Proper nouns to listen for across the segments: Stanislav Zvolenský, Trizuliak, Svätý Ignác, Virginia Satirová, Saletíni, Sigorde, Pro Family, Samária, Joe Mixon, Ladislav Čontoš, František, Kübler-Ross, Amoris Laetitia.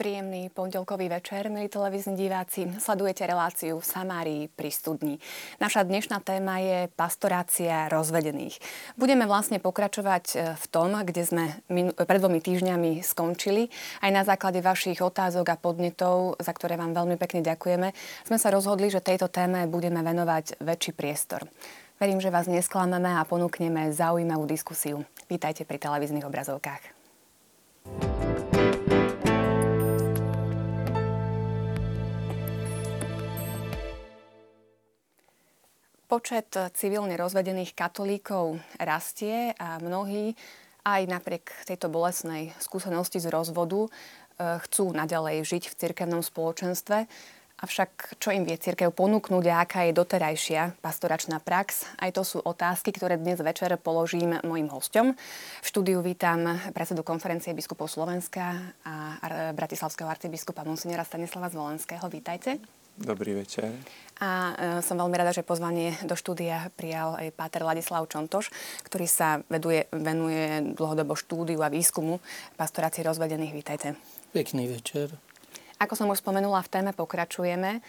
Príjemný pondelkový večer, milí televízni diváci. Sledujete reláciu v Samárii pri studni. Naša dnešná téma je pastorácia rozvedených. Budeme vlastne pokračovať v tom, kde sme pred 2 týždňami skončili. Aj na základe vašich otázok a podnetov, za ktoré vám veľmi pekne ďakujeme, sme sa rozhodli, že tejto téme budeme venovať väčší priestor. Verím, že vás nesklameme a ponúkneme zaujímavú diskusiu. Vítajte pri televíznych obrazovkách. Počet civilne rozvedených katolíkov rastie a mnohí aj napriek tejto bolestnej skúsenosti z rozvodu chcú naďalej žiť v cirkevnom spoločenstve. Avšak čo im vie cirkev ponúknuť a aká je doterajšia pastoračná prax? Aj to sú otázky, ktoré dnes večer položím mojim hosťom. V štúdiu vítam predsedu konferencie biskupov Slovenska a bratislavského arcibiskupa monsignora Stanislava Zvolenského. Vítajte. Dobrý večer. A som veľmi rada, že pozvanie do štúdia prijal aj páter Ladislav Čontoš, ktorý sa venuje dlhodobo štúdiu a výskumu pastorácie rozvedených. Vítajte. Pekný večer. Ako som už spomenula, v téme pokračujeme.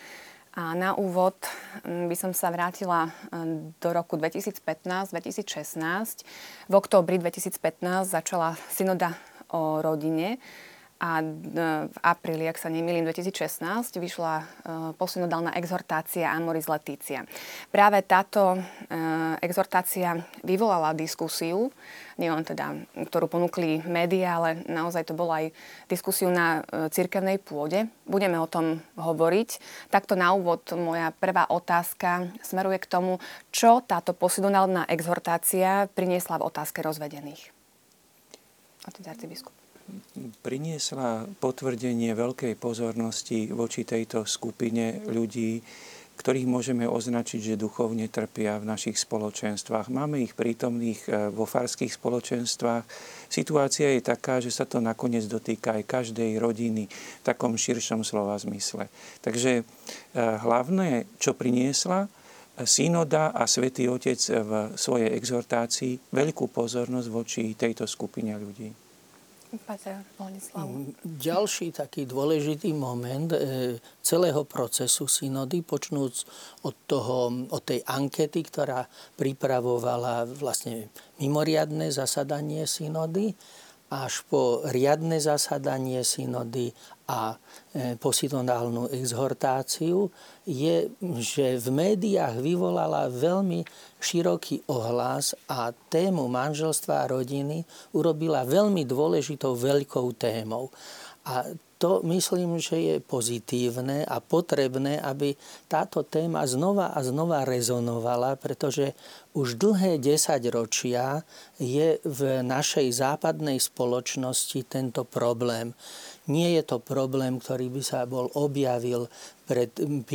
A na úvod by som sa vrátila do roku 2015-2016. V októbri 2015 začala synoda o rodine. A v apríli, ak sa nemýlim, 2016 vyšla posynodálna exhortácia Amoris Laetitia. Práve táto exhortácia vyvolala diskusiu, nielen teda, ktorú ponúkli médiá, ale naozaj to bola aj diskusiu na cirkevnej pôde. Budeme o tom hovoriť. Takto na úvod moja prvá otázka smeruje k tomu, čo táto posynodálna exhortácia priniesla v otázke rozvedených. Otec arcibiskup. Priniesla potvrdenie veľkej pozornosti voči tejto skupine ľudí, ktorých môžeme označiť, že duchovne trpia v našich spoločenstvách. Máme ich prítomných vo farských spoločenstvách. Situácia je taká, že sa to nakoniec dotýka aj každej rodiny v takom širšom slova zmysle. Takže hlavné, čo priniesla synoda a Svätý Otec v svojej exhortácii, veľkú pozornosť voči tejto skupine ľudí. Ďalší taký dôležitý moment celého procesu synody, počnúc od tej ankety, ktorá pripravovala vlastne mimoriadne zasadanie synody, až po riadne zasadanie synody a posynodálnu exhortáciu, je, že v médiách vyvolala veľmi široký ohlas a tému manželstva a rodiny urobila veľmi dôležitou veľkou témou. A to myslím, že je pozitívne a potrebné, aby táto téma znova a znova rezonovala, pretože už dlhé 10 ročia je v našej západnej spoločnosti tento problém. Nie je to problém, ktorý by sa bol objavil pred 5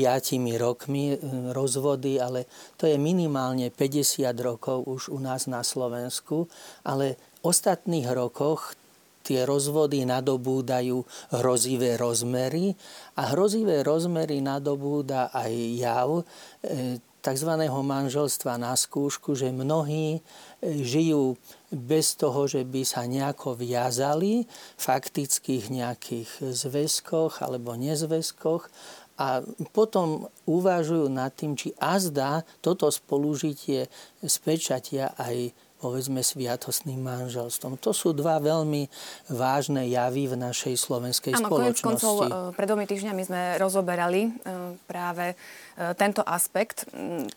rokmi rozvody, ale to je minimálne 50 rokov už u nás na Slovensku, ale v ostatných rokoch tie rozvody nadobúdajú hrozivé rozmery a hrozivé rozmery nadobúda aj jav tzv. Manželstva na skúšku, že mnohí žijú bez toho, že by sa nejako viazali v faktických nejakých zväzkoch alebo nezväzkoch a potom uvažujú nad tým, či azda toto spolužitie spečatia aj povedzme sviatostným manželstvom. To sú dva veľmi vážne javy v našej slovenskej spoločnosti. Áno, koniec koncov, pred 2 týždňami sme rozoberali práve tento aspekt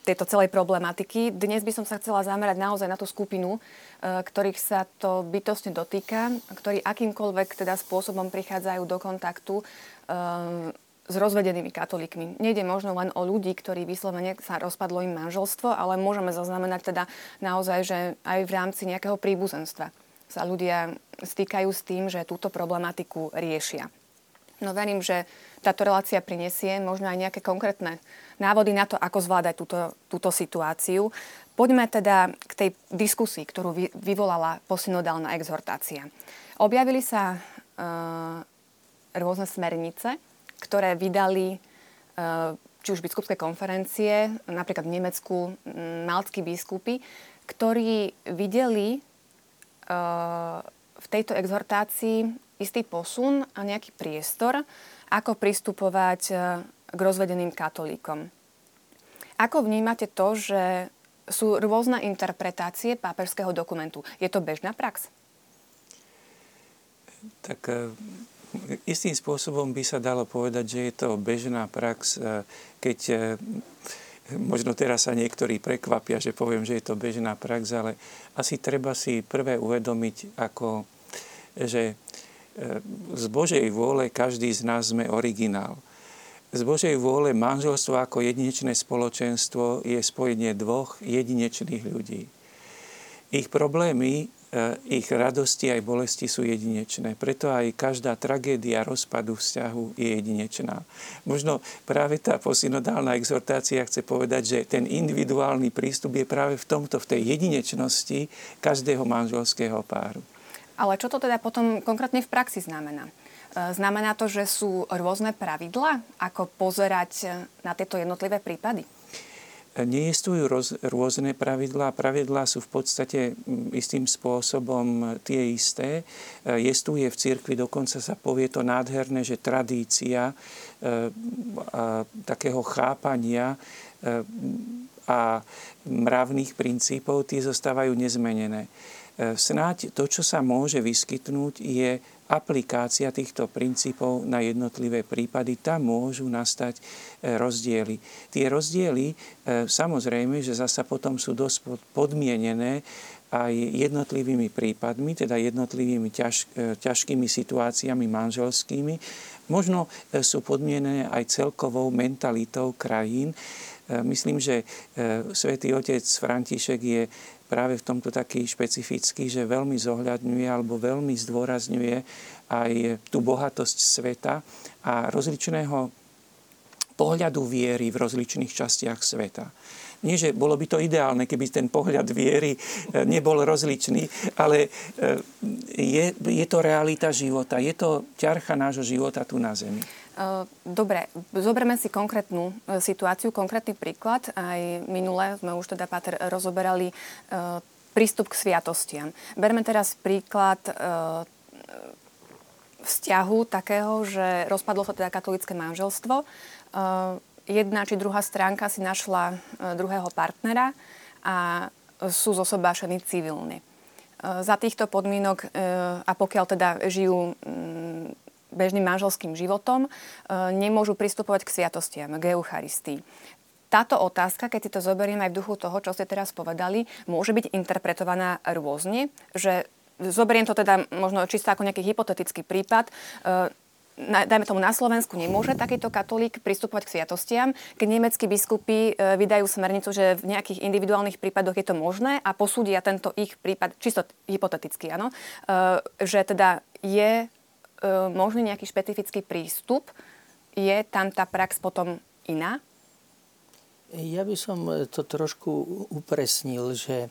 tejto celej problematiky. Dnes by som sa chcela zamerať naozaj na tú skupinu, ktorých sa to bytostne dotýka, ktorí akýmkoľvek teda spôsobom prichádzajú do kontaktu s rozvedenými katolíkmi. Nejde možno len o ľudí, ktorí vyslovene sa rozpadlo im manželstvo, ale môžeme zaznamenať teda naozaj, že aj v rámci nejakého príbuzenstva sa ľudia stýkajú s tým, že túto problematiku riešia. No verím, že táto relácia prinesie možno aj nejaké konkrétne návody na to, ako zvládať túto situáciu. Poďme teda k tej diskusii, ktorú vyvolala posynodálna exhortácia. Objavili sa rôzne smernice, ktoré vydali či už biskupské konferencie, napríklad v Nemecku maltskí biskupy, ktorí videli v tejto exhortácii istý posun a nejaký priestor, ako pristupovať k rozvedeným katolíkom. Ako vnímate to, že sú rôzne interpretácie pápežského dokumentu? Je to bežná prax? Tak istým spôsobom by sa dalo povedať, že je to bežná prax, keď možno teraz sa niektorí prekvapia, že poviem, že je to bežná prax, ale asi treba si prvé uvedomiť, ako, že z Božej vôle každý z nás sme originál. Z Božej vôle manželstvo ako jedinečné spoločenstvo je spojenie dvoch jedinečných ľudí. Ich problémy, ich radosti aj bolesti sú jedinečné. Preto aj každá tragédia rozpadu vzťahu je jedinečná. Možno práve tá posynodálna exhortácia chce povedať, že ten individuálny prístup je práve v tomto, v tej jedinečnosti každého manželského páru. Ale čo to teda potom konkrétne v praxi znamená? Znamená to, že sú rôzne pravidlá, ako pozerať na tieto jednotlivé prípady? Neexistujú rôzne pravidlá. Pravidlá sú v podstate istým spôsobom tie isté. Existuje v cirkvi, dokonca sa povie to nádherné, že tradícia takého chápania a mravných princípov, tie zostávajú nezmenené. Snáď to, čo sa môže vyskytnúť, je aplikácia týchto princípov na jednotlivé prípady. Tam môžu nastať rozdiely. Tie rozdiely samozrejme, že zasa potom sú dosť podmienené aj jednotlivými prípadmi, teda jednotlivými ťažkými situáciami manželskými. Možno sú podmienené aj celkovou mentalitou krajín. Myslím, že Svätý Otec František je práve v tomto taký špecifický, že veľmi zohľadňuje alebo veľmi zdôrazňuje aj tú bohatosť sveta a rozličného pohľadu viery v rozličných častiach sveta. Nie, že bolo by to ideálne, keby ten pohľad viery nebol rozličný, ale je to realita života, je to ťarcha nášho života tu na zemi. Dobre, zoberme si konkrétnu situáciu, konkrétny príklad. Aj minule sme už teda, Páter, rozoberali prístup k sviatostiam. Berme teraz príklad vzťahu takého, že rozpadlo sa teda katolícke manželstvo. Jedna či druhá stránka si našla druhého partnera a sú zosobášení civilne. Za týchto podmienok, a pokiaľ teda žijú bežným manželským životom, nemôžu pristupovať k sviatostiam, k Eucharistii. Táto otázka, keď si to zoberiem aj v duchu toho, čo ste teraz povedali, môže byť interpretovaná rôzne, že zoberiem to teda možno čisto ako nejaký hypotetický prípad, dajme tomu, na Slovensku nemôže takýto katolík pristupovať k sviatostiam, keď nemeckí biskupy vydajú smernicu, že v nejakých individuálnych prípadoch je to možné a posúdia tento ich prípad, čisto hypoteticky, áno, že teda je možný nejaký špecifický prístup. Je tam tá prax potom iná? Ja by som to trošku upresnil, že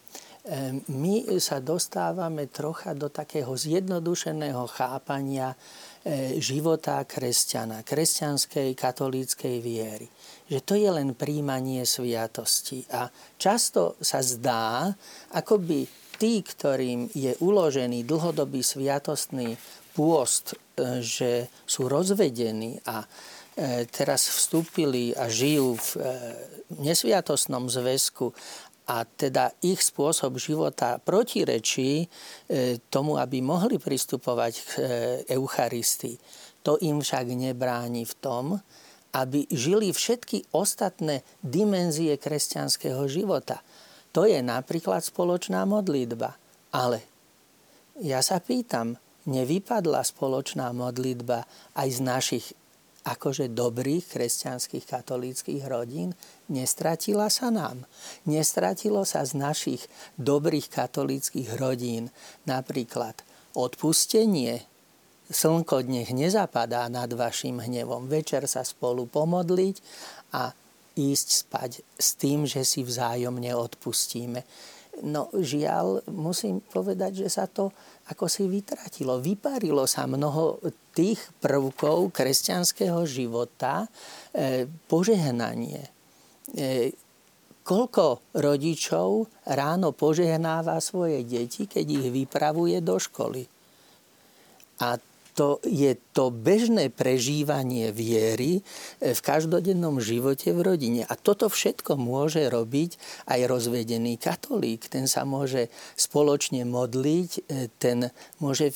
my sa dostávame trocha do takého zjednodušeného chápania života kresťana, kresťanskej katolíckej viery. Že to je len príjmanie sviatosti. A často sa zdá, ako by tí, ktorým je uložený dlhodobý sviatostný pôst, že sú rozvedení a teraz vstúpili a žijú v nesviatostnom zväzku a teda ich spôsob života protirečí tomu, aby mohli pristupovať k Eucharistii. To im však nebráni v tom, aby žili všetky ostatné dimenzie kresťanského života. To je napríklad spoločná modlitba. Ale ja sa pýtam, nevypadla spoločná modlitba aj z našich akože dobrých kresťanských katolíckych rodín? Nestratila sa nám. Nestratilo sa z našich dobrých katolíckych rodín napríklad odpustenie. Slnko nech nezapadá nad vašim hnevom. Večer sa spolu pomodliť a ísť spať s tým, že si vzájomne odpustíme. No žiaľ, musím povedať, že sa to ako si vytratilo. Vyparilo sa mnoho tých prvkov kresťanského života, požehnanie. Koľko rodičov ráno požehnáva svoje deti, keď ich vypravuje do školy. A to je to bežné prežívanie viery v každodennom živote v rodine. A toto všetko môže robiť aj rozvedený katolík. Ten sa môže spoločne modliť, ten môže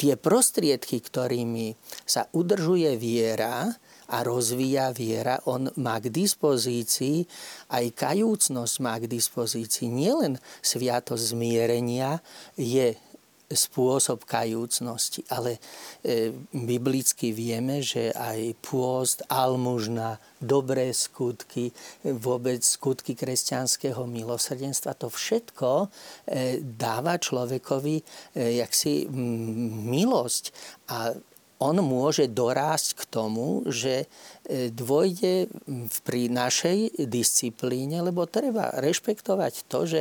tie prostriedky, ktorými sa udržuje viera a rozvíja viera, on má k dispozícii, aj kajúcnosť má k dispozícii. Nielen sviatosť zmierenia je spôsob kajúcnosti, ale biblicky vieme, že aj pôst, almužna, dobré skutky, vôbec skutky kresťanského milosrdenstva, to všetko dáva človekovi jaksi milosť a on môže dorásť k tomu, že dôjde pri našej disciplíne, lebo treba rešpektovať to, že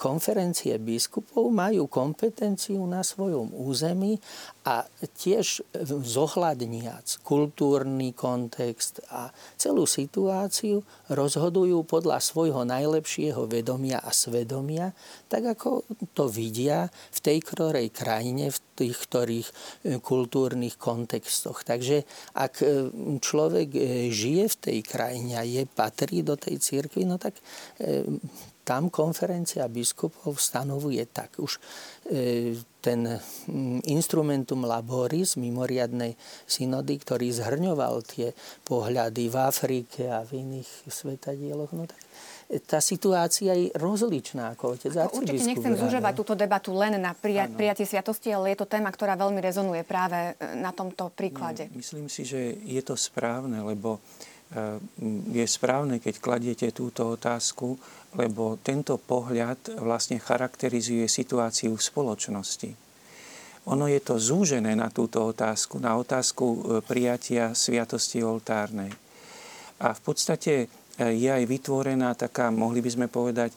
konferencie biskupov majú kompetenciu na svojom území a tiež zohľadniac kultúrny kontext a celú situáciu rozhodujú podľa svojho najlepšieho vedomia a svedomia, tak ako to vidia v tej ktorej krajine, v tých ktorých kultúrnych kontextoch. Takže ak človek žije v tej krajine a patrí do tej cirkvi, no tak tam konferencia biskupov stanovuje tak už ten instrumentum laboris mimoriadnej synody, ktorý zhrňoval tie pohľady v Afrike a v iných svetadieloch. No tak tá situácia je rozličná ako otec arcibiskup. Určite nechcem zužovať túto debatu len na prijatie sviatosti, ale je to téma, ktorá veľmi rezonuje práve na tomto príklade. Myslím si, že je to správne, lebo je správne, keď kladiete túto otázku, lebo tento pohľad vlastne charakterizuje situáciu v spoločnosti. Ono je to zúžené na túto otázku, na otázku prijatia sviatosti oltárnej. A v podstate je aj vytvorená taká, mohli by sme povedať,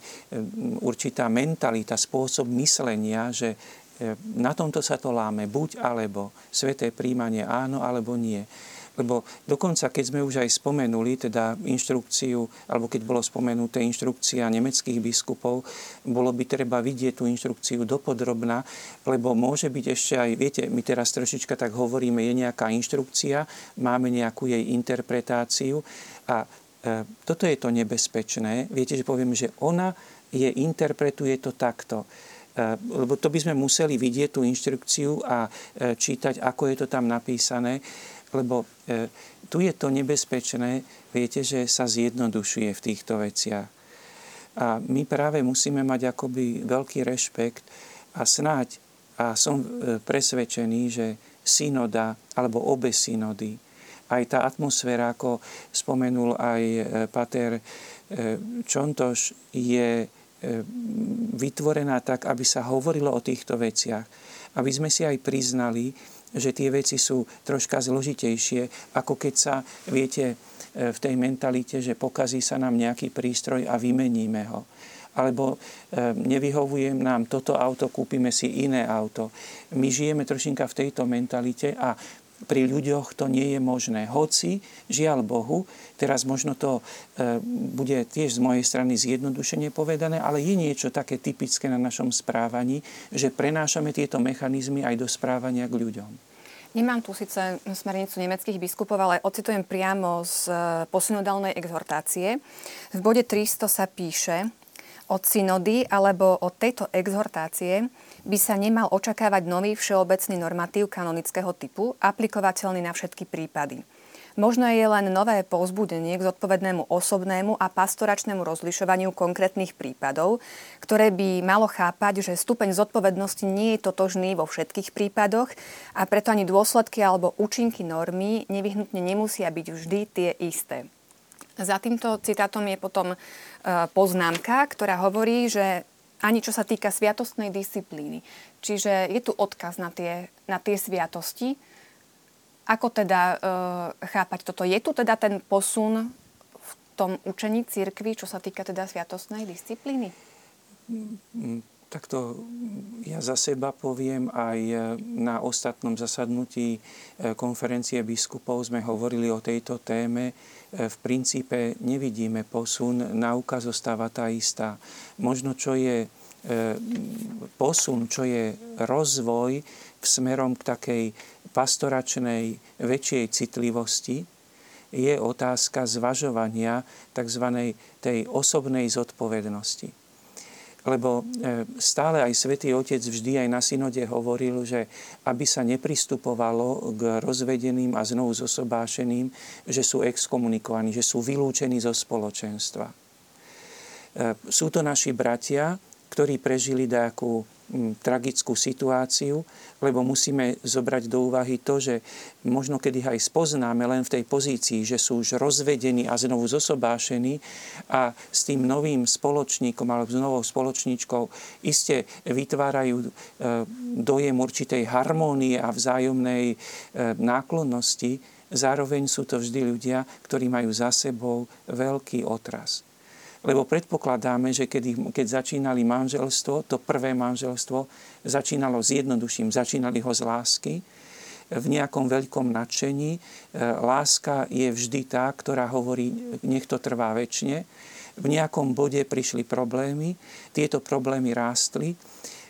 určitá mentalita, spôsob myslenia, že na tomto sa to láme, buď alebo, sväté príjmanie áno alebo nie. Lebo dokonca, keď sme už aj spomenuli, teda inštrukciu, alebo keď bolo spomenuté inštrukcia nemeckých biskupov, bolo by treba vidieť tú inštrukciu dopodrobná, lebo môže byť ešte aj, viete, my teraz trošička tak hovoríme, je nejaká inštrukcia, máme nejakú jej interpretáciu a toto je to nebezpečné. Viete, že poviem, že ona je, interpretuje to takto. Lebo to by sme museli vidieť tú inštrukciu a čítať, ako je to tam napísané. Lebo tu je to nebezpečné, viete, že sa zjednodušuje v týchto veciach. A my práve musíme mať akoby veľký rešpekt a snáď, a som presvedčený, že synoda, alebo obe synody, aj tá atmosféra, ako spomenul aj pater Čontoš, je vytvorená tak, aby sa hovorilo o týchto veciach. Aby sme si aj priznali, že tie veci sú troška zložitejšie, ako keď sa, viete, v tej mentalite, že pokazí sa nám nejaký prístroj a vymeníme ho. Alebo nevyhovuje nám toto auto, kúpime si iné auto. My žijeme trošinka v tejto mentalite a pri ľuďoch to nie je možné. Hoci, žiaľ Bohu, teraz možno to bude tiež z mojej strany zjednodušene povedané, ale je niečo také typické na našom správaní, že prenášame tieto mechanizmy aj do správania k ľuďom. Nemám tu síce smernicu nemeckých biskupov, ale ocitujem priamo z posynodálnej exhortácie. V bode 300 sa píše: od synody alebo od tejto exhortácie by sa nemal očakávať nový všeobecný normatív kanonického typu, aplikovateľný na všetky prípady. Možno je len nové povzbudenie k zodpovednému osobnému a pastoračnému rozlišovaniu konkrétnych prípadov, ktoré by malo chápať, že stupeň zodpovednosti nie je totožný vo všetkých prípadoch a preto ani dôsledky alebo účinky normy nevyhnutne nemusia byť vždy tie isté. Za týmto citátom je potom poznámka, ktorá hovorí, že ani čo sa týka sviatostnej disciplíny. Čiže je tu odkaz na tie sviatosti. Ako teda chápať toto? Je tu teda ten posun v tom učení cirkvi, čo sa týka teda sviatostnej disciplíny? Takto ja za seba poviem, aj na ostatnom zasadnutí konferencie biskupov sme hovorili o tejto téme. V princípe nevidíme posun, náuka zostáva tá istá. Možno čo je posun, čo je rozvoj, smerom k takej pastoračnej väčšej citlivosti je otázka zvažovania tzv. Tej osobnej zodpovednosti. Lebo stále aj Svätý Otec vždy aj na synode hovoril, že aby sa nepristupovalo k rozvedeným a znovu zosobášeným, že sú exkomunikovaní, že sú vylúčení zo spoločenstva. Sú to naši bratia, ktorí prežili nejakú tragickú situáciu, lebo musíme zobrať do úvahy to, že možno kedy aj spoznáme len v tej pozícii, že sú už rozvedení a znovu zosobášení a s tým novým spoločníkom alebo s novou spoločníčkou iste vytvárajú dojem určitej harmónie a vzájomnej náklonnosti. Zároveň sú to vždy ľudia, ktorí majú za sebou veľký otras. Lebo predpokladáme, že keď začínali manželstvo, to prvé manželstvo začínalo s jednoduchším, začínali ho z lásky, v nejakom veľkom nadšení. Láska je vždy tá, ktorá hovorí, nech to trvá večne. V nejakom bode prišli problémy, tieto problémy rástli.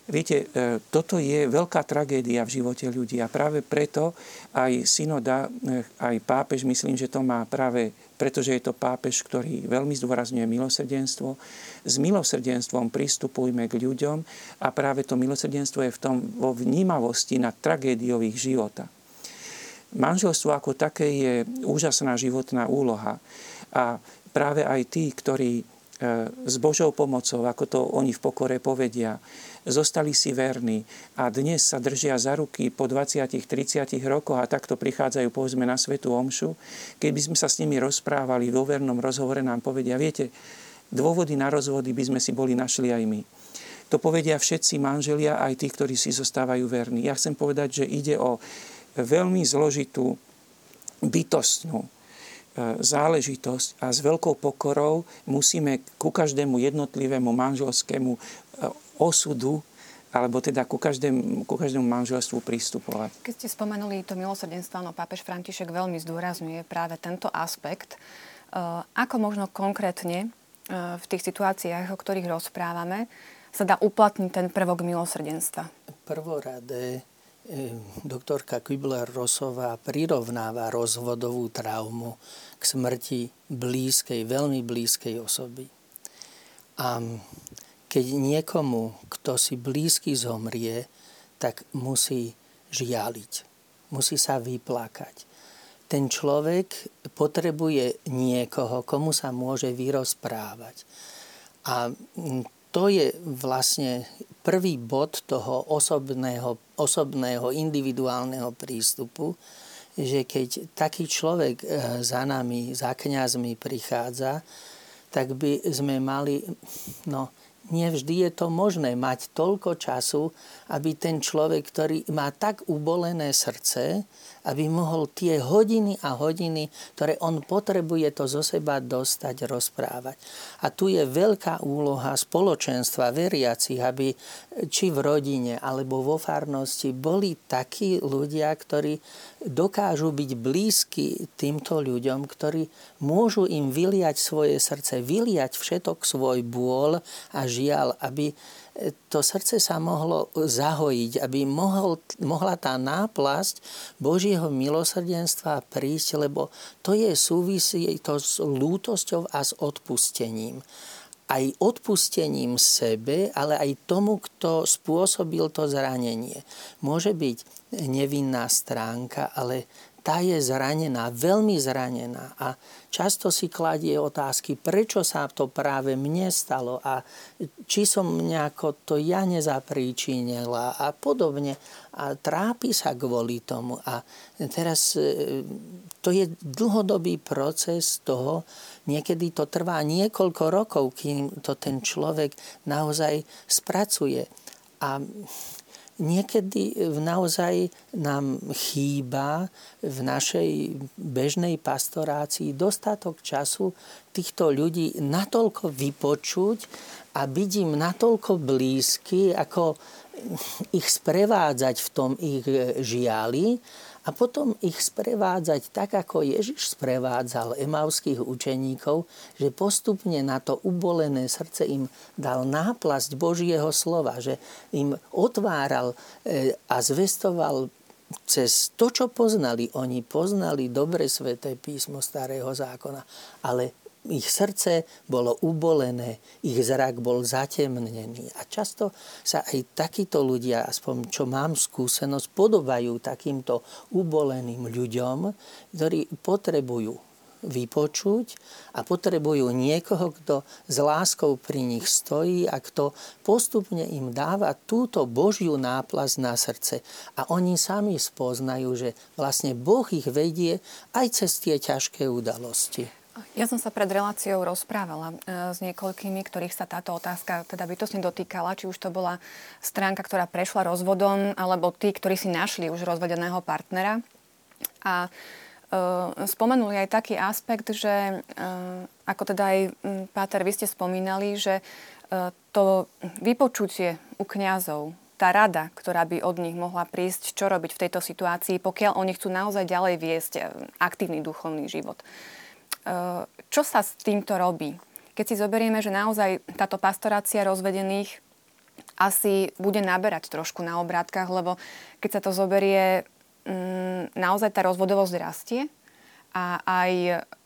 Viete, toto je veľká tragédia v živote ľudí a práve preto aj synoda, aj pápež, myslím, že to má práve, pretože je to pápež, ktorý veľmi zdôrazňuje milosrdenstvo. S milosrdenstvom pristupujme k ľuďom a práve to milosrdenstvo je v tom vo vnímavosti na tragédiových života. Manželstvo ako také je úžasná životná úloha a práve aj tí, ktorí s Božou pomocou, ako to oni v pokore povedia, zostali si verní a dnes sa držia za ruky po 20-30 rokoch a takto prichádzajú, povedzme, na svätú omšu. Keby sme sa s nimi rozprávali vo vernom rozhovore, nám povedia, viete, dôvody na rozvody by sme si boli našli aj my. To povedia všetci manželia, aj tí, ktorí si zostávajú verní. Ja chcem povedať, že ide o veľmi zložitú bytostnú záležitosť a s veľkou pokorou musíme ku každému jednotlivému manželskému osudu alebo teda ku každému manželstvu pristupovať. Keď ste spomenuli to milosrdenstvo, no pápež František veľmi zdôrazňuje práve tento aspekt. Ako možno konkrétne v tých situáciách, o ktorých rozprávame, sa dá uplatniť ten prvok milosrdenstva? Prvoradé doktorka Kübler-Rossová prirovnáva rozvodovú traumu k smrti blízkej, veľmi blízkej osoby. A keď niekomu, kto si blízky zomrie, tak musí žialiť, musí sa vyplakať. Ten človek potrebuje niekoho, komu sa môže vyrozprávať. A to je vlastne prvý bod toho osobného individuálneho prístupu, že keď taký človek za nami, za kňazmi prichádza, tak by sme mali, nevždy je to možné mať toľko času, aby ten človek, ktorý má tak ubolené srdce, aby mohol tie hodiny a hodiny, ktoré on potrebuje to zo seba dostať, rozprávať. A tu je veľká úloha spoločenstva veriacich, aby či v rodine alebo vo farnosti boli takí ľudia, ktorí dokážu byť blízky týmto ľuďom, ktorí môžu im vyliať svoje srdce, vyliať všetok svoj bôľ a žiaľ, aby to srdce sa mohlo zahojiť, aby mohla tá náplasť Božieho milosrdenstva prísť, lebo to je súvisí to s lútosťou a s odpustením. Aj odpustením sebe, ale aj tomu, kto spôsobil to zranenie. Môže byť nevinná stránka, ale tá je zranená, veľmi zranená a často si kladie otázky, prečo sa to práve mne stalo a či som nejako to ja nezapríčinila a podobne. A trápi sa kvôli tomu. A teraz to je dlhodobý proces toho, niekedy to trvá niekoľko rokov, kým to ten človek naozaj spracuje. A niekedy naozaj nám chýba v našej bežnej pastorácii dostatok času týchto ľudí natoľko vypočuť a byť im natoľko blízky, ako ich sprevádzať v tom ich žiali a potom ich sprevádzať tak, ako Ježiš sprevádzal emauských učeníkov, že postupne na to ubolené srdce im dal náplasť Božieho slova, že im otváral a zvestoval cez to, čo poznali. Oni poznali dobre Sväté písmo Starého zákona, ale ich srdce bolo ubolené, ich zrak bol zatemnený. A často sa aj takíto ľudia, aspoň čo mám skúsenosť, podobajú takýmto uboleným ľuďom, ktorí potrebujú vypočuť a potrebujú niekoho, kto s láskou pri nich stojí a kto postupne im dáva túto Božiu náplasť na srdce. A oni sami spoznajú, že vlastne Boh ich vedie aj cez tie ťažké udalosti. Ja som sa pred reláciou rozprávala s niekoľkými, ktorých sa táto otázka teda bytostne dotýkala, či už to bola stránka, ktorá prešla rozvodom, alebo tí, ktorí si našli už rozvedeného partnera. A spomenuli aj taký aspekt, že ako teda aj páter, vy ste spomínali, že to vypočutie u kňazov, tá rada, ktorá by od nich mohla prísť, čo robiť v tejto situácii, pokiaľ oni chcú naozaj ďalej viesť aktívny duchovný život. Čo sa s týmto robí? Keď si zoberieme, že naozaj táto pastorácia rozvedených asi bude naberať trošku na obrátkach, lebo keď sa to zoberie, naozaj tá rozvodovosť rastie a aj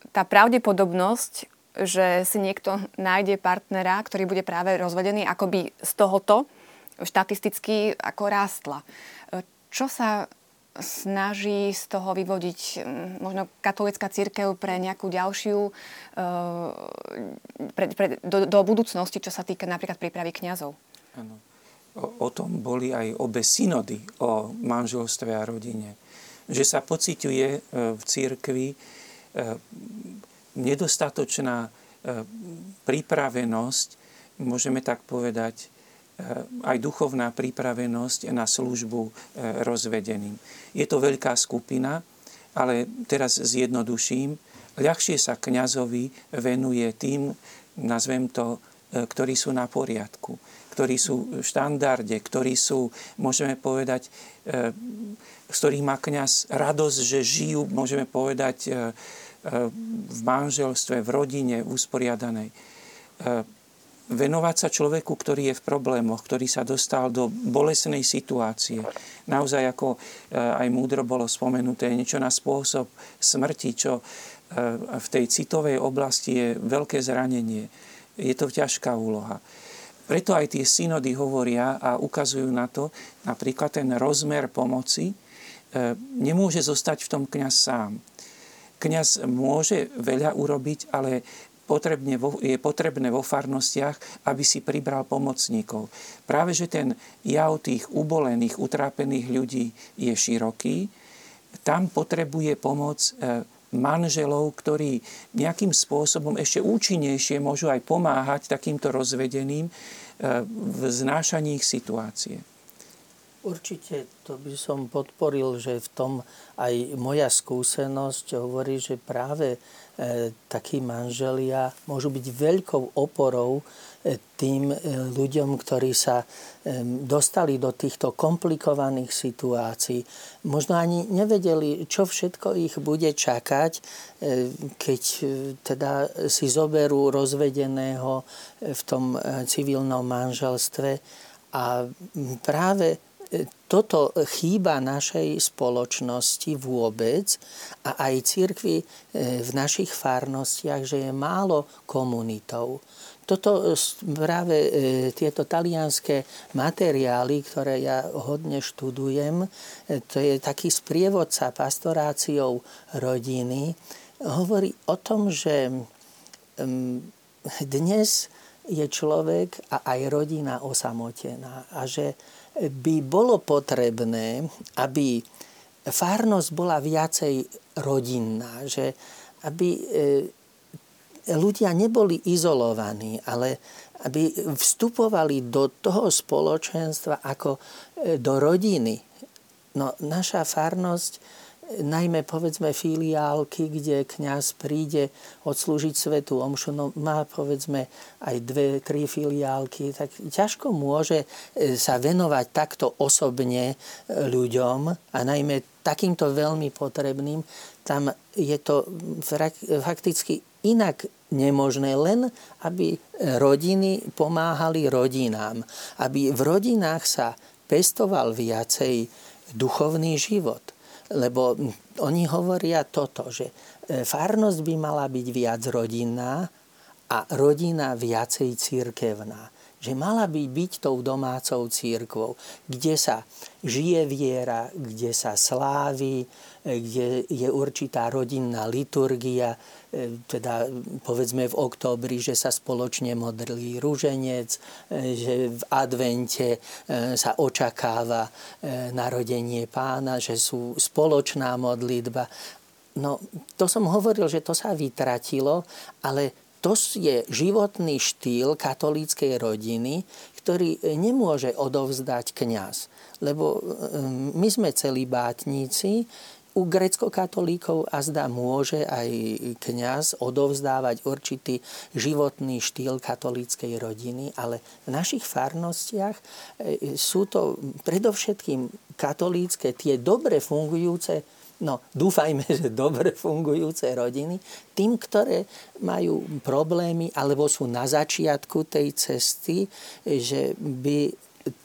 tá pravdepodobnosť, že si niekto nájde partnera, ktorý bude práve rozvedený, akoby z tohoto štatisticky ako rástla. Čo sa snaží z toho vyvodiť možno katolícka cirkev pre nejakú ďalšiu do budúcnosti, čo sa týka napríklad prípravy kňazov? Áno. O tom boli aj obe synody o manželstve a rodine. Že sa pociťuje v cirkvi nedostatočná pripravenosť, môžeme tak povedať, aj duchovná pripravenosť na službu rozvedeným. Je to veľká skupina, ale teraz zjednoduším. Ľahšie sa kňazovi venuje tým, nazvem to, ktorí sú na poriadku, ktorí sú v štandarde, ktorí sú, môžeme povedať, z ktorých má kňaz radosť, že žijú, môžeme povedať, v manželstve, v rodine usporiadanej. Venovať sa človeku, ktorý je v problémoch, ktorý sa dostal do bolesnej situácie. Naozaj, ako aj múdro bolo spomenuté, niečo na spôsob smrti, čo v tej citovej oblasti je veľké zranenie. Je to ťažká úloha. Preto aj tie synody hovoria a ukazujú na to, napríklad ten rozmer pomoci nemôže zostať v tom kňaz sám. Kňaz môže veľa urobiť, ale je potrebné vo farnostiach, aby si pribral pomocníkov. Práve že ten jav tých ubolených, utrápených ľudí je široký. Tam potrebuje pomoc manželov, ktorí nejakým spôsobom ešte účinnejšie môžu aj pomáhať takýmto rozvedeným v znášaní ich situácie. Určite to by som podporil, že v tom aj moja skúsenosť hovorí, že práve takí manželia môžu byť veľkou oporou tým ľuďom, ktorí sa dostali do týchto komplikovaných situácií. Možno ani nevedeli, čo všetko ich bude čakať, keď teda si zoberú rozvedeného v tom civilnom manželstve. A práve toto chýba našej spoločnosti vôbec a aj cirkvi v našich farnostiach, že je málo komunitov. Toto práve tieto talianské materiály, ktoré ja hodne študujem, to je taký sprievodca pastoráciou rodiny, hovorí o tom, že dnes je človek a aj rodina osamotená a že by bolo potrebné, aby farnosť bola viacej rodinná, že aby ľudia neboli izolovaní, ale aby vstupovali do toho spoločenstva ako do rodiny. No, naša farnosť najmä povedzme filiálky, kde kňaz príde odslúžiť svätú omšu, no má povedzme aj 2-3 filiálky, tak ťažko môže sa venovať takto osobne ľuďom a najmä takýmto veľmi potrebným. Tam je to fakticky inak nemožné, len aby rodiny pomáhali rodinám, aby v rodinách sa pestoval viacej duchovný život. Lebo oni hovoria toto, že farnosť by mala byť viac rodinná a rodina viacej cirkevná. Že mala by byť tou domácou cirkvou, kde sa žije viera, kde sa slávi, kde je určitá rodinná liturgia, teda povedzme v októbri, že sa spoločne modlí ruženec, že v advente sa očakáva narodenie Pána, že sú spoločná modlitba. No, to som hovoril, že to sa vytratilo, ale to je životný štýl katolíckej rodiny, ktorý nemôže odovzdať kňaz. Lebo my sme celibátnici, u gréckokatolíkov azda môže aj kňaz odovzdávať určitý životný štýl katolíckej rodiny, ale v našich farnostiach sú to predovšetkým katolícke, tie dobre fungujúce, no, dúfajme, že dobre fungujúce rodiny, tým, ktoré majú problémy alebo sú na začiatku tej cesty, že by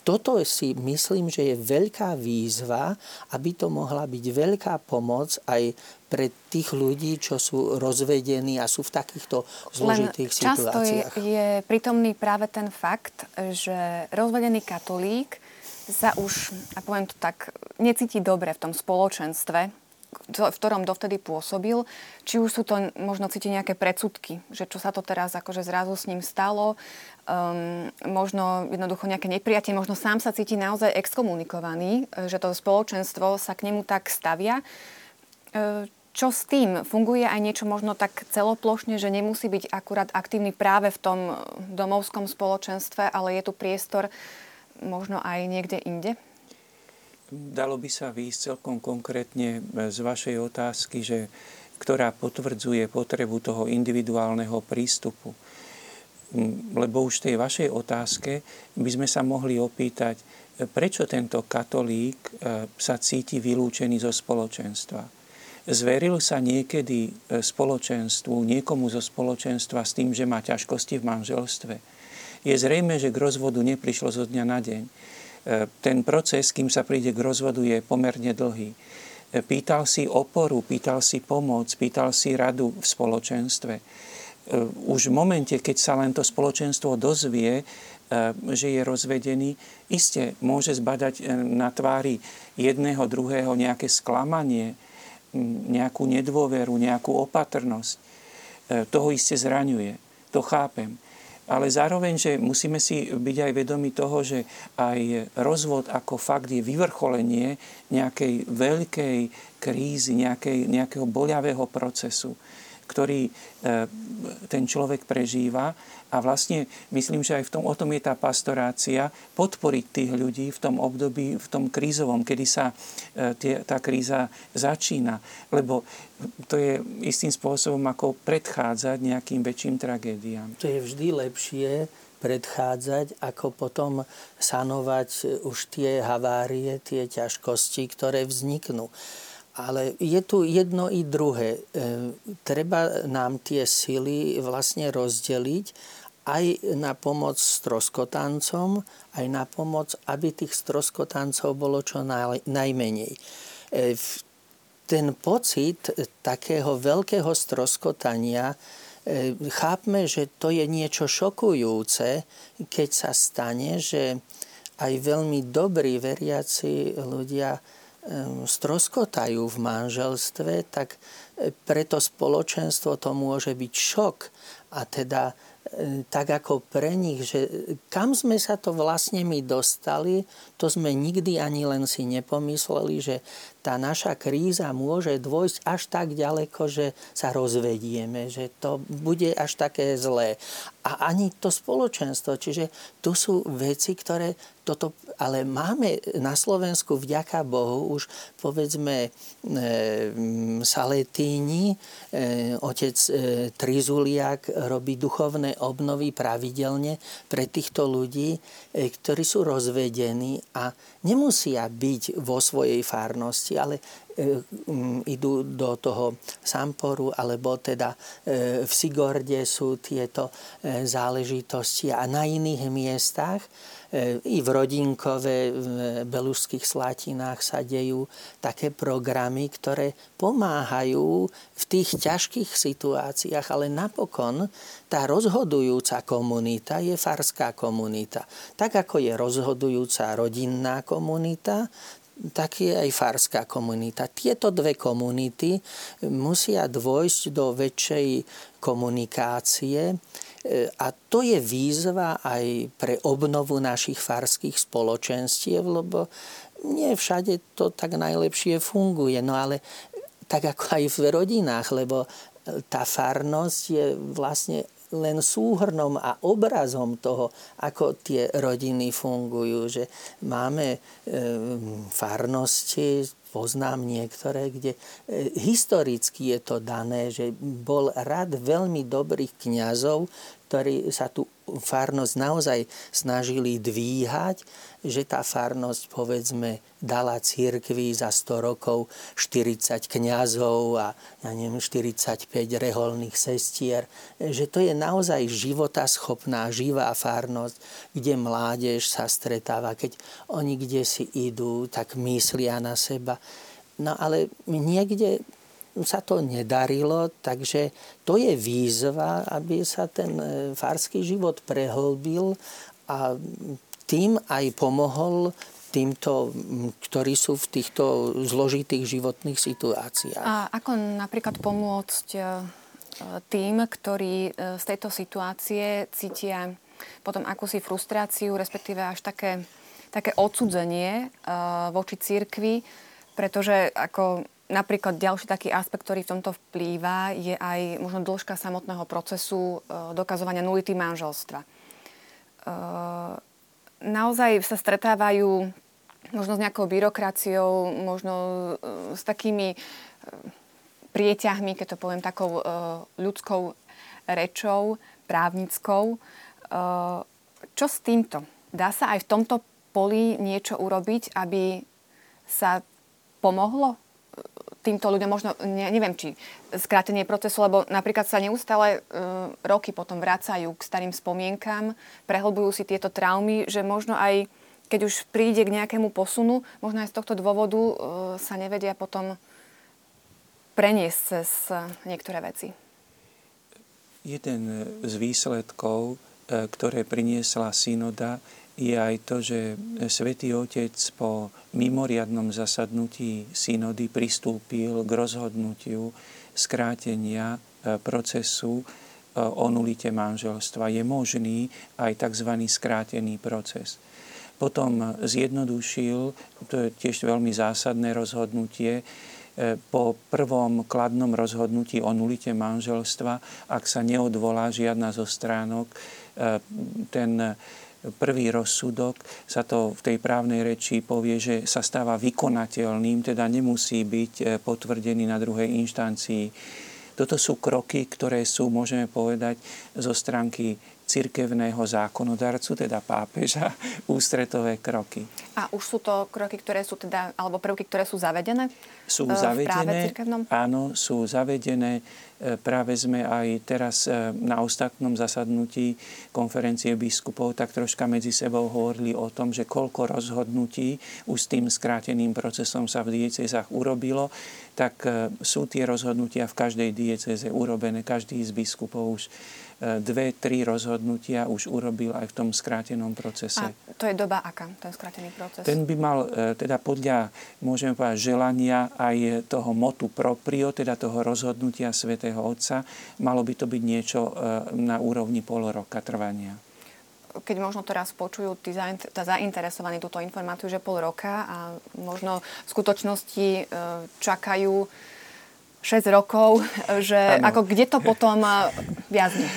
toto si myslím, že je veľká výzva, aby to mohla byť veľká pomoc aj pre tých ľudí, čo sú rozvedení a sú v takýchto zložitých situáciách. Často je prítomný práve ten fakt, že rozvedený katolík sa už, a poviem to tak, necíti dobre v tom spoločenstve, v ktorom dovtedy pôsobil. Či už sú to, možno cíti nejaké predsudky, že čo sa to teraz akože zrazu s ním stalo, možno jednoducho nejaké neprijatie, možno sám sa cíti naozaj exkomunikovaný, že to spoločenstvo sa k nemu tak stavia. Čo s tým? Funguje aj niečo možno tak celoplošne, že nemusí byť akurát aktívny práve v tom domovskom spoločenstve, ale je tu priestor možno aj niekde inde? Dalo by sa výjsť celkom konkrétne z vašej otázky, že, ktorá potvrdzuje potrebu toho individuálneho prístupu. Lebo už v tej vašej otázke by sme sa mohli opýtať, prečo tento katolík sa cíti vylúčený zo spoločenstva. Zveril sa niekedy spoločenstvu, niekomu zo spoločenstva s tým, že má ťažkosti v manželstve. Je zrejmé, že k rozvodu neprišlo zo dňa na deň. Ten proces, kým sa príde k rozvodu, je pomerne dlhý. Pýtal si oporu, pýtal si pomoc, pýtal si radu v spoločenstve. Už v momente, keď sa len to spoločenstvo dozvie, že je rozvedený, iste môže zbadať na tvári jedného, druhého nejaké sklamanie, nejakú nedôveru, nejakú opatrnosť. Toho iste zraňuje. To chápem. Ale zároveň, že musíme si byť aj vedomi toho, že aj rozvod ako fakt je vyvrcholenie nejakej veľkej krízy, nejakého boľavého procesu, ktorý ten človek prežíva. A vlastne myslím, že aj o tom je tá pastorácia, podporiť tých ľudí v tom období, v tom krízovom, kedy sa tá kríza začína. Lebo to je istým spôsobom, ako predchádzať nejakým väčším tragédiám. To je vždy lepšie predchádzať, ako potom sanovať už tie havárie, tie ťažkosti, ktoré vzniknú. Ale je tu jedno i druhé. Treba nám tie sily vlastne rozdeliť aj na pomoc stroskotancom, aj na pomoc, aby tých stroskotancov bolo čo najmenej. Ten pocit takého veľkého stroskotania, chápme, že to je niečo šokujúce, keď sa stane, že aj veľmi dobrí veriaci ľudia stroskotajú v manželstve, tak preto spoločenstvo to môže byť šok. A teda tak ako pre nich, že kam sme sa to vlastne my dostali, to sme nikdy ani len si nepomysleli, že tá naša kríza môže dôjsť až tak ďaleko, že sa rozvedieme, že to bude až také zlé. A ani to spoločenstvo, čiže tu sú veci, ktoré toto, ale máme na Slovensku vďaka Bohu už povedzme Saletíni, otec Trizuliak robí duchovné obnovy pravidelne pre týchto ľudí, ktorí sú rozvedení a nemusia byť vo svojej farnosti, ale idú do toho Samporu, alebo teda v Sigorde sú tieto záležitosti a na iných miestach. I v Rodinkove, v Belužských Slatinách sa dejú také programy, ktoré pomáhajú v tých ťažkých situáciách, ale napokon tá rozhodujúca komunita je farská komunita. Tak ako je rozhodujúca rodinná komunita, tak je aj farská komunita. Tieto dve komunity musia dôjsť do väčšej komunikácie. A to je výzva aj pre obnovu našich farských spoločenstiev, lebo nie všade to tak najlepšie funguje. No ale tak ako aj v rodinách, lebo tá farnosť je vlastne len súhrnom a obrazom toho, ako tie rodiny fungujú. Že máme farnosti, poznám niektoré, kde historicky je to dané, že bol rad veľmi dobrých kňazov, ktorí sa tú farnosť naozaj snažili dvíhať, že tá farnosť, povedzme, dala cirkvi za 100 rokov 40 kňazov a ja neviem, 45 reholných sestier. Že to je naozaj životaschopná, živá farnosť, kde mládež sa stretáva. Keď oni kde si idú, tak myslia na seba. No ale niekde sa to nedarilo, takže to je výzva, aby sa ten farský život prehlbil a tým aj pomohol týmto, ktorí sú v týchto zložitých životných situáciách. A ako napríklad pomôcť tým, ktorí z tejto situácie cítia potom akúsi frustráciu, respektíve až také odsudzenie voči cirkvi, pretože ako napríklad ďalší taký aspekt, ktorý v tomto vplýva, je aj možno dĺžka samotného procesu dokazovania nulity manželstva. Naozaj sa stretávajú možno s nejakou byrokraciou, možno s takými prieťahmi, keď to poviem takou ľudskou rečou, právnickou. Čo s týmto? Dá sa aj v tomto poli niečo urobiť, aby sa pomohlo týmto ľuďom? Možno, neviem, či skrátenie procesu, lebo napríklad sa neustále roky potom vracajú k starým spomienkám, prehlbujú si tieto traumy, že možno aj, keď už príde k nejakému posunu, možno aj z tohto dôvodu sa nevedia potom preniesť cez niektoré veci. Jeden z výsledkov, ktoré priniesla synoda, je aj to, že Svätý Otec po mimoriadnom zasadnutí synody pristúpil k rozhodnutiu skrátenia procesu o nulite manželstva. Je možný aj tzv. Skrátený proces. Potom zjednodušil, to je tiež veľmi zásadné rozhodnutie, po prvom kladnom rozhodnutí o nulite manželstva, ak sa neodvolá žiadna zo stránok, ten prvý rozsudok, sa to v tej právnej reči povie, že sa stáva vykonateľným, teda nemusí byť potvrdený na druhej inštancii. Toto sú kroky, ktoré sú, môžeme povedať, zo stránky cirkevného zákonodarcu, teda pápeža, ústretové kroky. A už sú to kroky, ktoré sú teda, alebo prvky, ktoré sú zavedené? Sú zavedené, áno, sú zavedené. Práve sme aj teraz na ostatnom zasadnutí konferencie biskupov tak troška medzi sebou hovorili o tom, že koľko rozhodnutí už s tým skráteným procesom sa v diecézach urobilo, tak sú tie rozhodnutia v každej diecéze urobené. Každý z biskupov už 2-3 rozhodnutia už urobil aj v tom skrátenom procese. A to je doba aká, ten skrátený proces? Ten by mal teda podľa, môžeme povedať, želania aj toho motu proprio, teda toho rozhodnutia Svätého Otca, malo by to byť niečo na úrovni pol roka trvania. Keď možno teraz počujú tí zainteresovaní túto informáciu, že pol roka a možno v skutočnosti čakajú 6 rokov, že ano. Ako kde to potom viazne?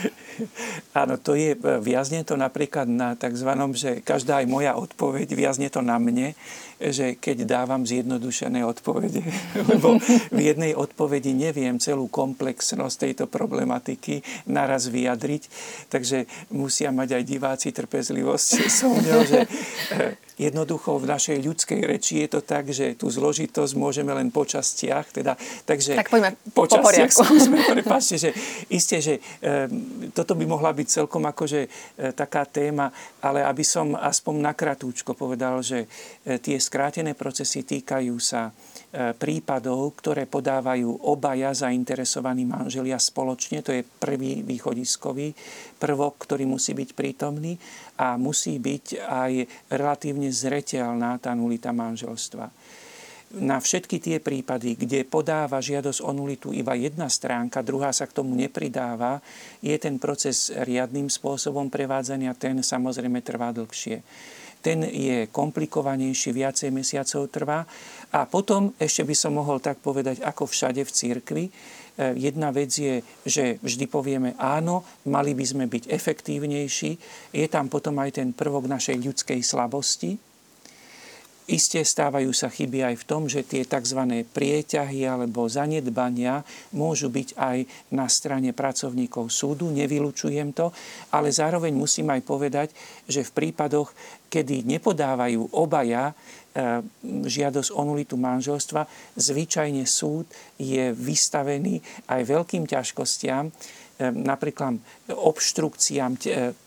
Áno, to je, viazne to napríklad na takzvanom, že každá aj moja odpoveď, viazne to na mne, že keď dávam zjednodušené odpovede, lebo v jednej odpovedi neviem celú komplexnosť tejto problematiky naraz vyjadriť, takže musia mať aj diváci trpezlivosť so mňou, že jednoducho v našej ľudskej reči je to tak, že tú zložitosť môžeme len po častiach. Teda, takže tak poďme po častiach skúsme. Prepáčte, že isté, že toto by mohla byť celkom akože taká téma, ale aby som aspoň nakratúčko povedal, že tie skrátené procesy týkajú sa prípadov, ktoré podávajú obaja zainteresovaní manželia spoločne. To je prvý východiskový prvok, ktorý musí byť prítomný a musí byť aj relatívne zreteľná tá nulita manželstva. Na všetky tie prípady, kde podáva žiadosť o nulitu iba jedna stránka, druhá sa k tomu nepridáva, je ten proces riadnym spôsobom prevádzania, ten samozrejme trvá dlhšie. Ten je komplikovanejší, viacej mesiacov trvá. A potom ešte by som mohol tak povedať, ako všade v cirkvi. Jedna vec je, že vždy povieme áno, mali by sme byť efektívnejší. Je tam potom aj ten prvok našej ľudskej slabosti. Isté stávajú sa chyby aj v tom, že tie tzv. Prieťahy alebo zanedbania môžu byť aj na strane pracovníkov súdu, nevylučujem to, ale zároveň musím aj povedať, že v prípadoch, kedy nepodávajú obaja žiadosť o nulitu manželstva, zvyčajne súd je vystavený aj veľkým ťažkostiam, napríklad obštrukciám,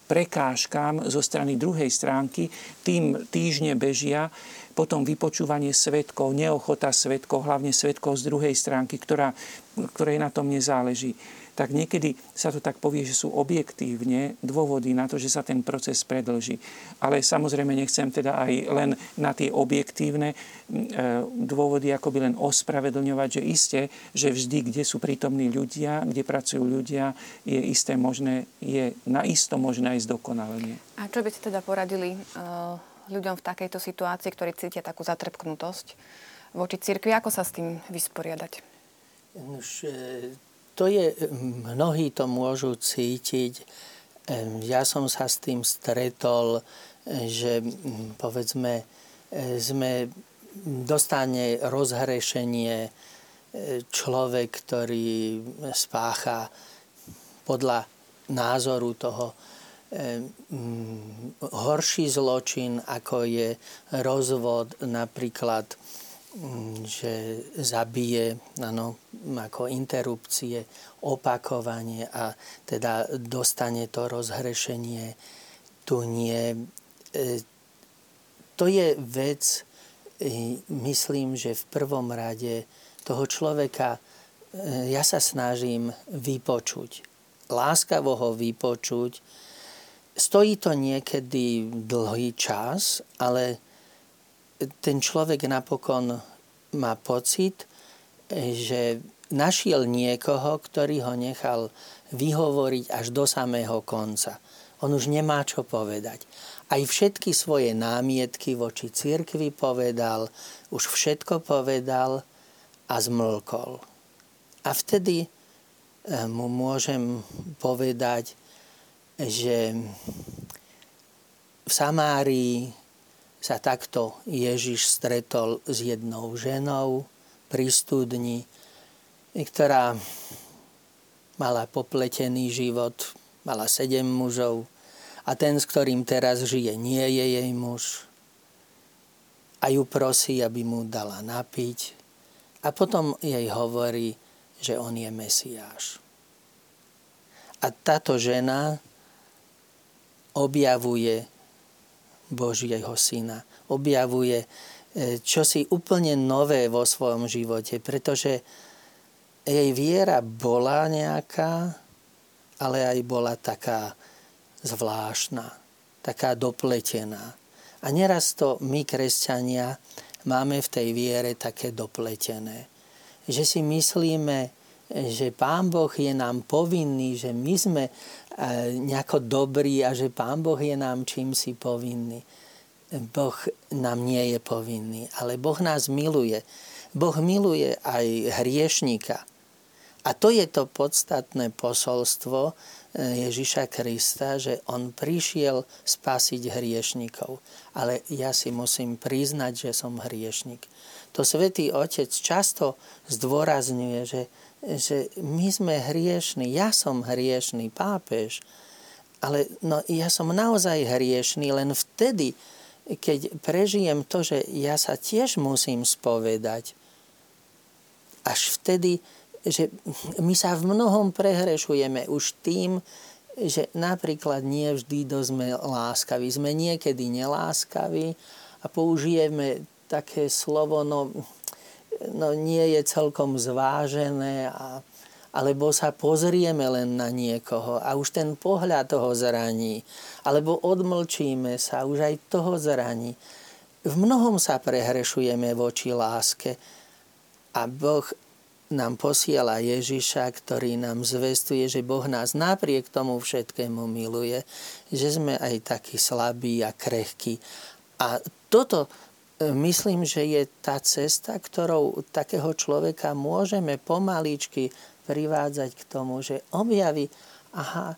prekážkám zo strany druhej stránky, tým týždne bežia, potom vypočúvanie svedkov, neochota svedkov, hlavne svedkov z druhej stránky, ktorej na tom nezáleží. Tak niekedy sa to tak povie, že sú objektívne dôvody na to, že sa ten proces predĺží. Ale samozrejme nechcem teda aj len na tie objektívne dôvody akoby len ospravedlňovať, že isté, že vždy, kde sú prítomní ľudia, kde pracujú ľudia, je isté možné, je naisto možné aj zdokonalenie. A čo by ste teda poradili ľuďom v takejto situácii, ktorí cítia takú zatrpknutosť voči cirkvi? Ako sa s tým vysporiadať? To je, mnohí to môžu cítiť. Ja som sa s tým stretol, že povedzme, dostane rozhrešenie človek, ktorý spácha podľa názoru toho horší zločin, ako je rozvod napríklad, že zabije, ano, ako interrupcie, opakovanie a teda dostane to rozhrešenie. Tu nie. To je vec, myslím, že v prvom rade toho človeka ja sa snažím vypočuť. Láskavo ho vypočuť. Stojí to niekedy dlhý čas, ale ten človek napokon má pocit, že našiel niekoho, ktorý ho nechal vyhovoriť až do samého konca. On už nemá čo povedať. Aj všetky svoje námietky voči cirkvi povedal, už všetko povedal a zmlkol. A vtedy mu môžem povedať, že v Samárii sa takto Ježiš stretol s jednou ženou pri studni, ktorá mala popletený život, mala 7 mužov a ten, s ktorým teraz žije, nie je jej muž. A ju prosí, aby mu dala napiť a potom jej hovorí, že on je Mesiáš. A táto žena objavuje Božieho Syna. Objavuje čosi úplne nové vo svojom živote, pretože jej viera bola nejaká, ale aj bola taká zvláštna, taká dopletená. A neraz to my, kresťania, máme v tej viere také dopletené, že si myslíme, že Pán Boh je nám povinný, že my sme nejako dobrí a že Pán Boh je nám čímsi povinný. Boh nám nie je povinný, ale Boh nás miluje. Boh miluje aj hriešnika. A to je to podstatné posolstvo Ježiša Krista, že on prišiel spasiť hriešnikov. Ale ja si musím priznať, že som hriešnik. To Svätý Otec často zdôrazňuje, že my sme hriešni, ja som hriešný pápež, ale no, ja som naozaj hriešný len vtedy, keď prežijem to, že ja sa tiež musím spovedať. Až vtedy, že my sa v mnohom prehrešujeme už tým, že napríklad nie vždy sme láskaví. Sme niekedy neláskaví a použijeme také slovo, no nie je celkom zvážené, alebo sa pozrieme len na niekoho a už ten pohľad toho zraní, alebo odmlčíme sa, už aj toho zraní. V mnohom sa prehrešujeme voči láske a Boh nám posiela Ježiša, ktorý nám zvestuje, že Boh nás napriek tomu všetkému miluje, že sme aj takí slabí a krehkí. A toto, myslím, že je tá cesta, ktorou takého človeka môžeme pomaličky privádzať k tomu, že objaví, aha,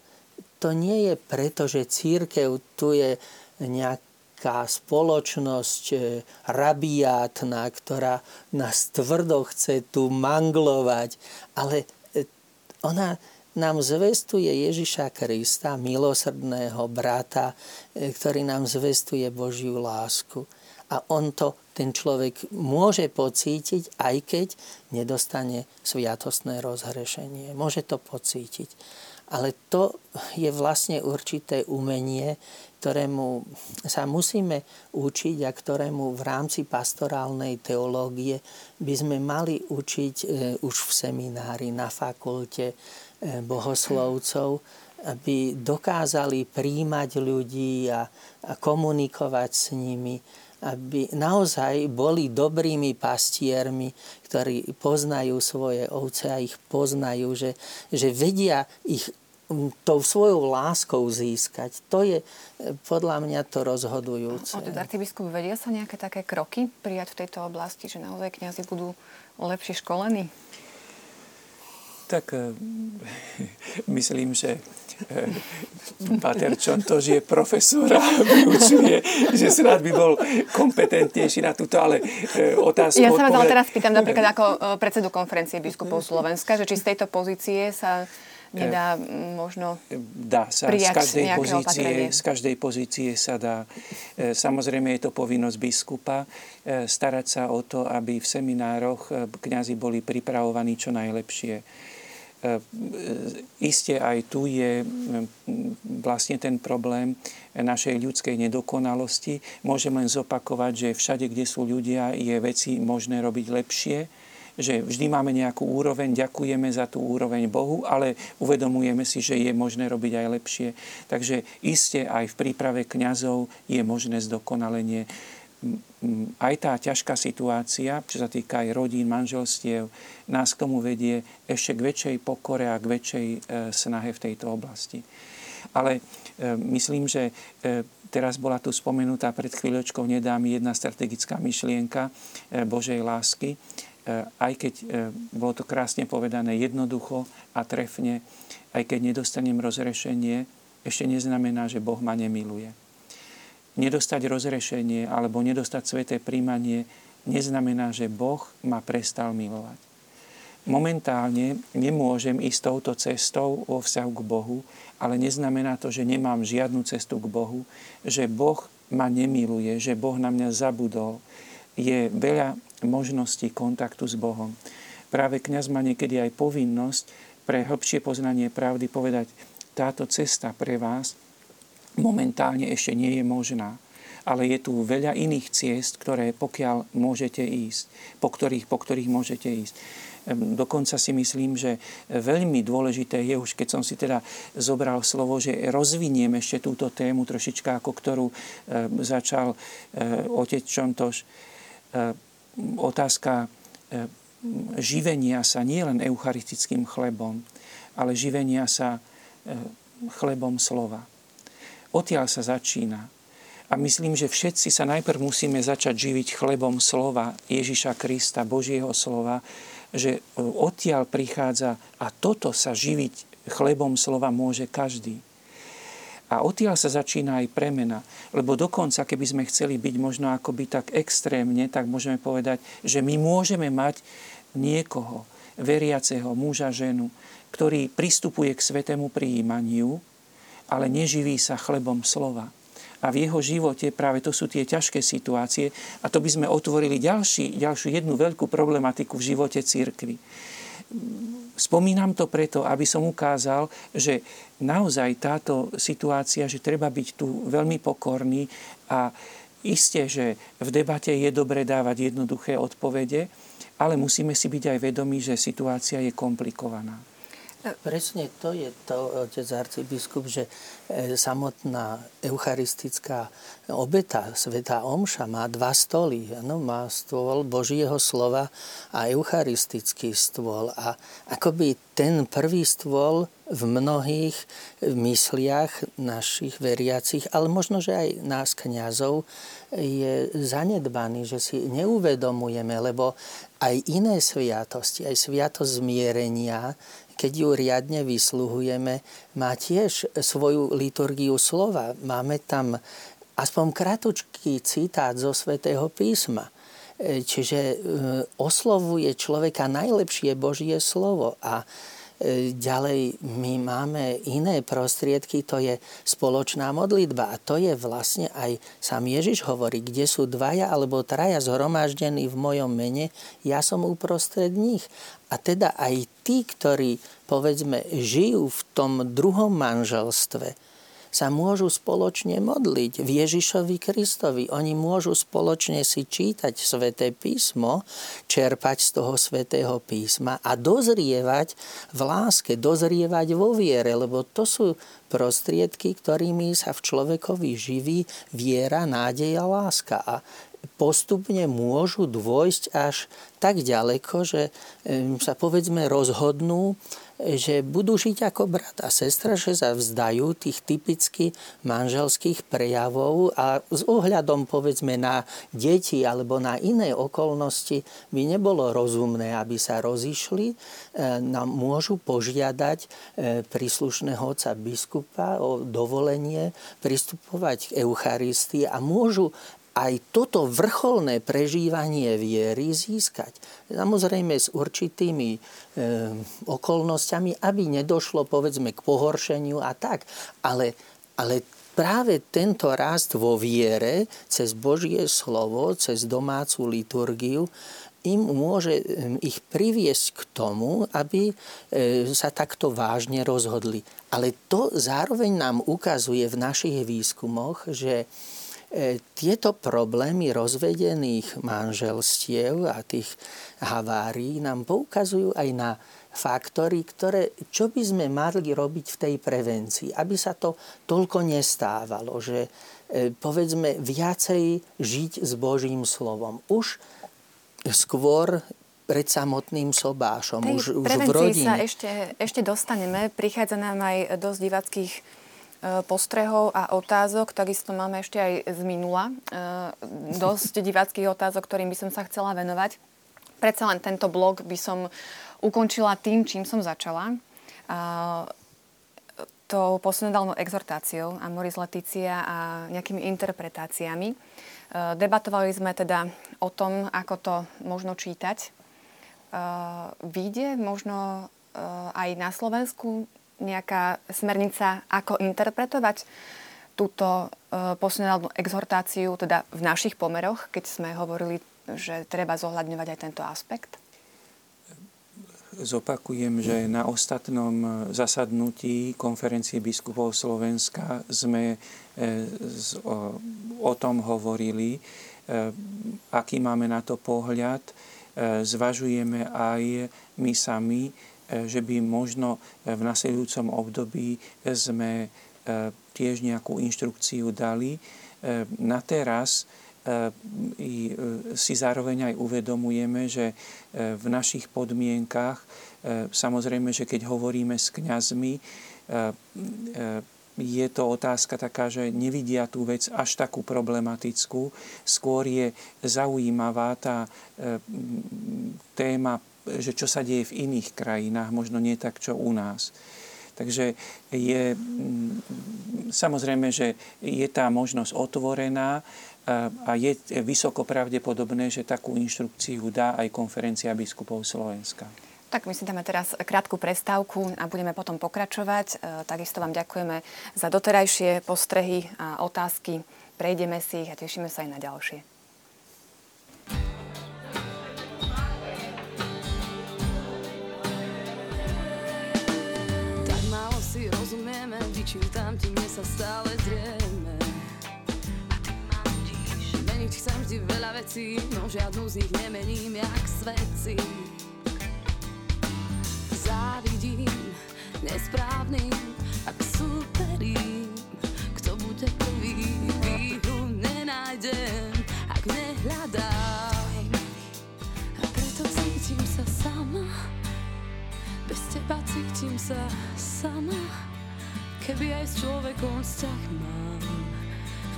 to nie je preto, že cirkev tu je nejak taká spoločnosť rabiátna, ktorá nás tvrdo chce tu manglovať. Ale ona nám zvestuje Ježiša Krista, milosrdného brata, ktorý nám zvestuje Božiu lásku. A on to, ten človek, môže pocítiť, aj keď nedostane sviatostné rozhrešenie. Môže to pocítiť. Ale to je vlastne určité umenie, ktorému sa musíme učiť a ktorému v rámci pastorálnej teológie by sme mali učiť už v seminári, na fakulte bohoslovcov, aby dokázali príjmať ľudí a komunikovať s nimi, aby naozaj boli dobrými pastiermi, ktorí poznajú svoje ovce a ich poznajú, že vedia ich tou svojou láskou získať. To je podľa mňa to rozhodujúce. Otec arcibiskup, vedia sa nejaké také kroky prijať v tejto oblasti, že naozaj kňazi budú lepšie školení? Tak myslím, že Páter Čontoš je profesor a vyučuje, že snad by bol kompetentnejší na túto, ale otázku... Ja sa vás teraz pýtam napríklad ako predsedu konferencie biskupov Slovenska, že či z tejto pozície sa nedá možno dá sa prijať nejaké opatrenie. Z každej pozície sa dá. Samozrejme je to povinnosť biskupa starať sa o to, aby v seminároch kňazi boli pripravovaní čo najlepšie. Isté aj tu je vlastne ten problém našej ľudskej nedokonalosti. Môžem len zopakovať, že všade, kde sú ľudia, je veci možné robiť lepšie. Že vždy máme nejakú úroveň, ďakujeme za tú úroveň Bohu, ale uvedomujeme si, že je možné robiť aj lepšie. Takže iste aj v príprave kňazov je možné zdokonalenie. Aj tá ťažká situácia, čo sa týka aj rodín, manželstiev, nás k tomu vedie ešte k väčšej pokore a k väčšej snahe v tejto oblasti. Ale myslím, že teraz bola tu spomenutá pred chvíľočkou, nedá mi jedna strategická myšlienka Božej lásky, aj keď bolo to krásne povedané jednoducho a trefne, aj keď nedostanem rozrešenie, ešte neznamená, že Boh ma nemiluje. Nedostať rozrešenie alebo nedostať sväté príjmanie neznamená, že Boh ma prestal milovať. Momentálne nemôžem ísť touto cestou vo vzťahu k Bohu, ale neznamená to, že nemám žiadnu cestu k Bohu, že Boh ma nemiluje, že Boh na mňa zabudol. Je veľa možností kontaktu s Bohom. Práve kňaz má niekedy aj povinnosť pre hĺbšie poznanie pravdy povedať, táto cesta pre vás momentálne ešte nie je možná, ale je tu veľa iných ciest, ktoré pokiaľ môžete ísť, po ktorých môžete ísť. Dokonca si myslím, že veľmi dôležité je, už keď som si teda zobral slovo, že rozviniem ešte túto tému trošička, ako ktorú začal otec Čontoš. Otázka živenia sa nielen eucharistickým chlebom, ale živenia sa chlebom slova. Odtiaľ sa začína. A myslím, že všetci sa najprv musíme začať živiť chlebom slova Ježiša Krista, Božieho slova, že odtiaľ prichádza a toto sa živiť chlebom slova môže každý. A odtiaľ sa začína aj premena. Lebo dokonca, keby sme chceli byť možno akoby tak extrémne, tak môžeme povedať, že my môžeme mať niekoho, veriaceho muža, ženu, ktorý pristupuje k svätému prijímaniu, ale neživí sa chlebom slova. A v jeho živote práve to sú tie ťažké situácie a to by sme otvorili ďalšiu jednu veľkú problematiku v živote cirkvi. Spomínam to preto, aby som ukázal, že naozaj táto situácia, že treba byť tu veľmi pokorný a isté, že v debate je dobre dávať jednoduché odpovede, ale musíme si byť aj vedomí, že situácia je komplikovaná. Presne to je to, otec arcibiskup, že samotná eucharistická obeta, svätá omša, má dva stoly. Ano? Má stôl Božieho slova a eucharistický stôl. A akoby ten prvý stôl v mnohých mysliach našich veriacich, ale možno, že aj nás kňazov, je zanedbaný, že si neuvedomujeme, lebo aj iné sviatosti, aj sviatosť zmierenia, keď ju riadne vysluhujeme, má tiež svoju liturgiu slova. Máme tam aspoň kratučký citát zo Svätého písma. Čiže oslovuje človeka najlepšie Božie slovo. A ďalej my máme iné prostriedky, to je spoločná modlitba. A to je vlastne aj sám Ježiš hovorí, kde sú dvaja alebo traja zhromaždení v mojom mene, ja som uprostred nich. A teda aj tí, ktorí, povedzme, žijú v tom druhom manželstve, sa môžu spoločne modliť v Ježišovi Kristovi. Oni môžu spoločne si čítať Sväté písmo, čerpať z toho Svätého písma a dozrievať v láske, dozrievať vo viere, lebo to sú prostriedky, ktorými sa v človekovi živí viera, nádej a láska. A postupne môžu dôjsť až tak ďaleko, že sa povedzme rozhodnú, že budú žiť ako brat a sestra, že sa vzdajú tých typicky manželských prejavov a s ohľadom povedzme na deti alebo na iné okolnosti by nebolo rozumné, aby sa rozišli. Môžu požiadať príslušného otca biskupa o dovolenie pristupovať k Eucharistii a môžu aj toto vrcholné prežívanie viery získať. Samozrejme s určitými okolnostiami, aby nedošlo povedzme k pohoršeniu a tak. Ale práve tento rast vo viere cez Božie slovo, cez domácu liturgiu im môže ich priviesť k tomu, aby sa takto vážne rozhodli. Ale to zároveň nám ukazuje v našich výskumoch, že tieto problémy rozvedených manželstiev a tých havárií nám poukazujú aj na faktory, ktoré, čo by sme mali robiť v tej prevencii, aby sa to toľko nestávalo, že povedzme viacej žiť s Božím slovom. Už skôr pred samotným sobášom, už v rodine. Tej prevencii sa ešte dostaneme. Prichádza nám aj dosť diváckých postrehov a otázok. Takisto máme ešte aj z minula dosť diváckých otázok, ktorým by som sa chcela venovať. Predsa len tento blog by som ukončila tým, čím som začala. To poslednou exhortáciou Amoris Laetitia a nejakými interpretáciami. Debatovali sme teda o tom, ako to možno čítať. Vyjde možno aj na Slovensku nejaká smernica, ako interpretovať túto poslednú exhortáciu, teda v našich pomeroch, keď sme hovorili, že treba zohľadňovať aj tento aspekt? Zopakujem, že na ostatnom zasadnutí konferencie biskupov Slovenska sme o tom hovorili, aký máme na to pohľad, zvažujeme aj my sami, že by možno v nasledujúcom období sme tiež nejakú inštrukciu dali. Na teraz si zároveň aj uvedomujeme, že v našich podmienkach, samozrejme, že keď hovoríme s kňazmi, je to otázka taká, že nevidia tú vec až takú problematickú. Skôr je zaujímavá tá téma, že čo sa deje v iných krajinách, možno nie tak, čo u nás. Takže je samozrejme, že je tá možnosť otvorená a je vysoko pravdepodobné, že takú inštrukciu dá aj Konferencia biskupov Slovenska. Tak my si dáme teraz krátku prestávku a budeme potom pokračovať. Takisto vám ďakujeme za doterajšie postrehy a otázky. Prejdeme si ich a tešíme sa aj na ďalšie. Tak málo si rozumieme, vyčítam ti, mne sa stále drieme. A ty ma nudíš. Meniť chcem vždy veľa vecí, no žiadnu z nich nemením, jak svetci. Závidím nesprávnym, ak súperím, kto bude prvý, výhru nenájdem, ak nehľadám. A preto cítim sa sama, bez teba cítim sa sama, keby aj s človekom vzťah mám,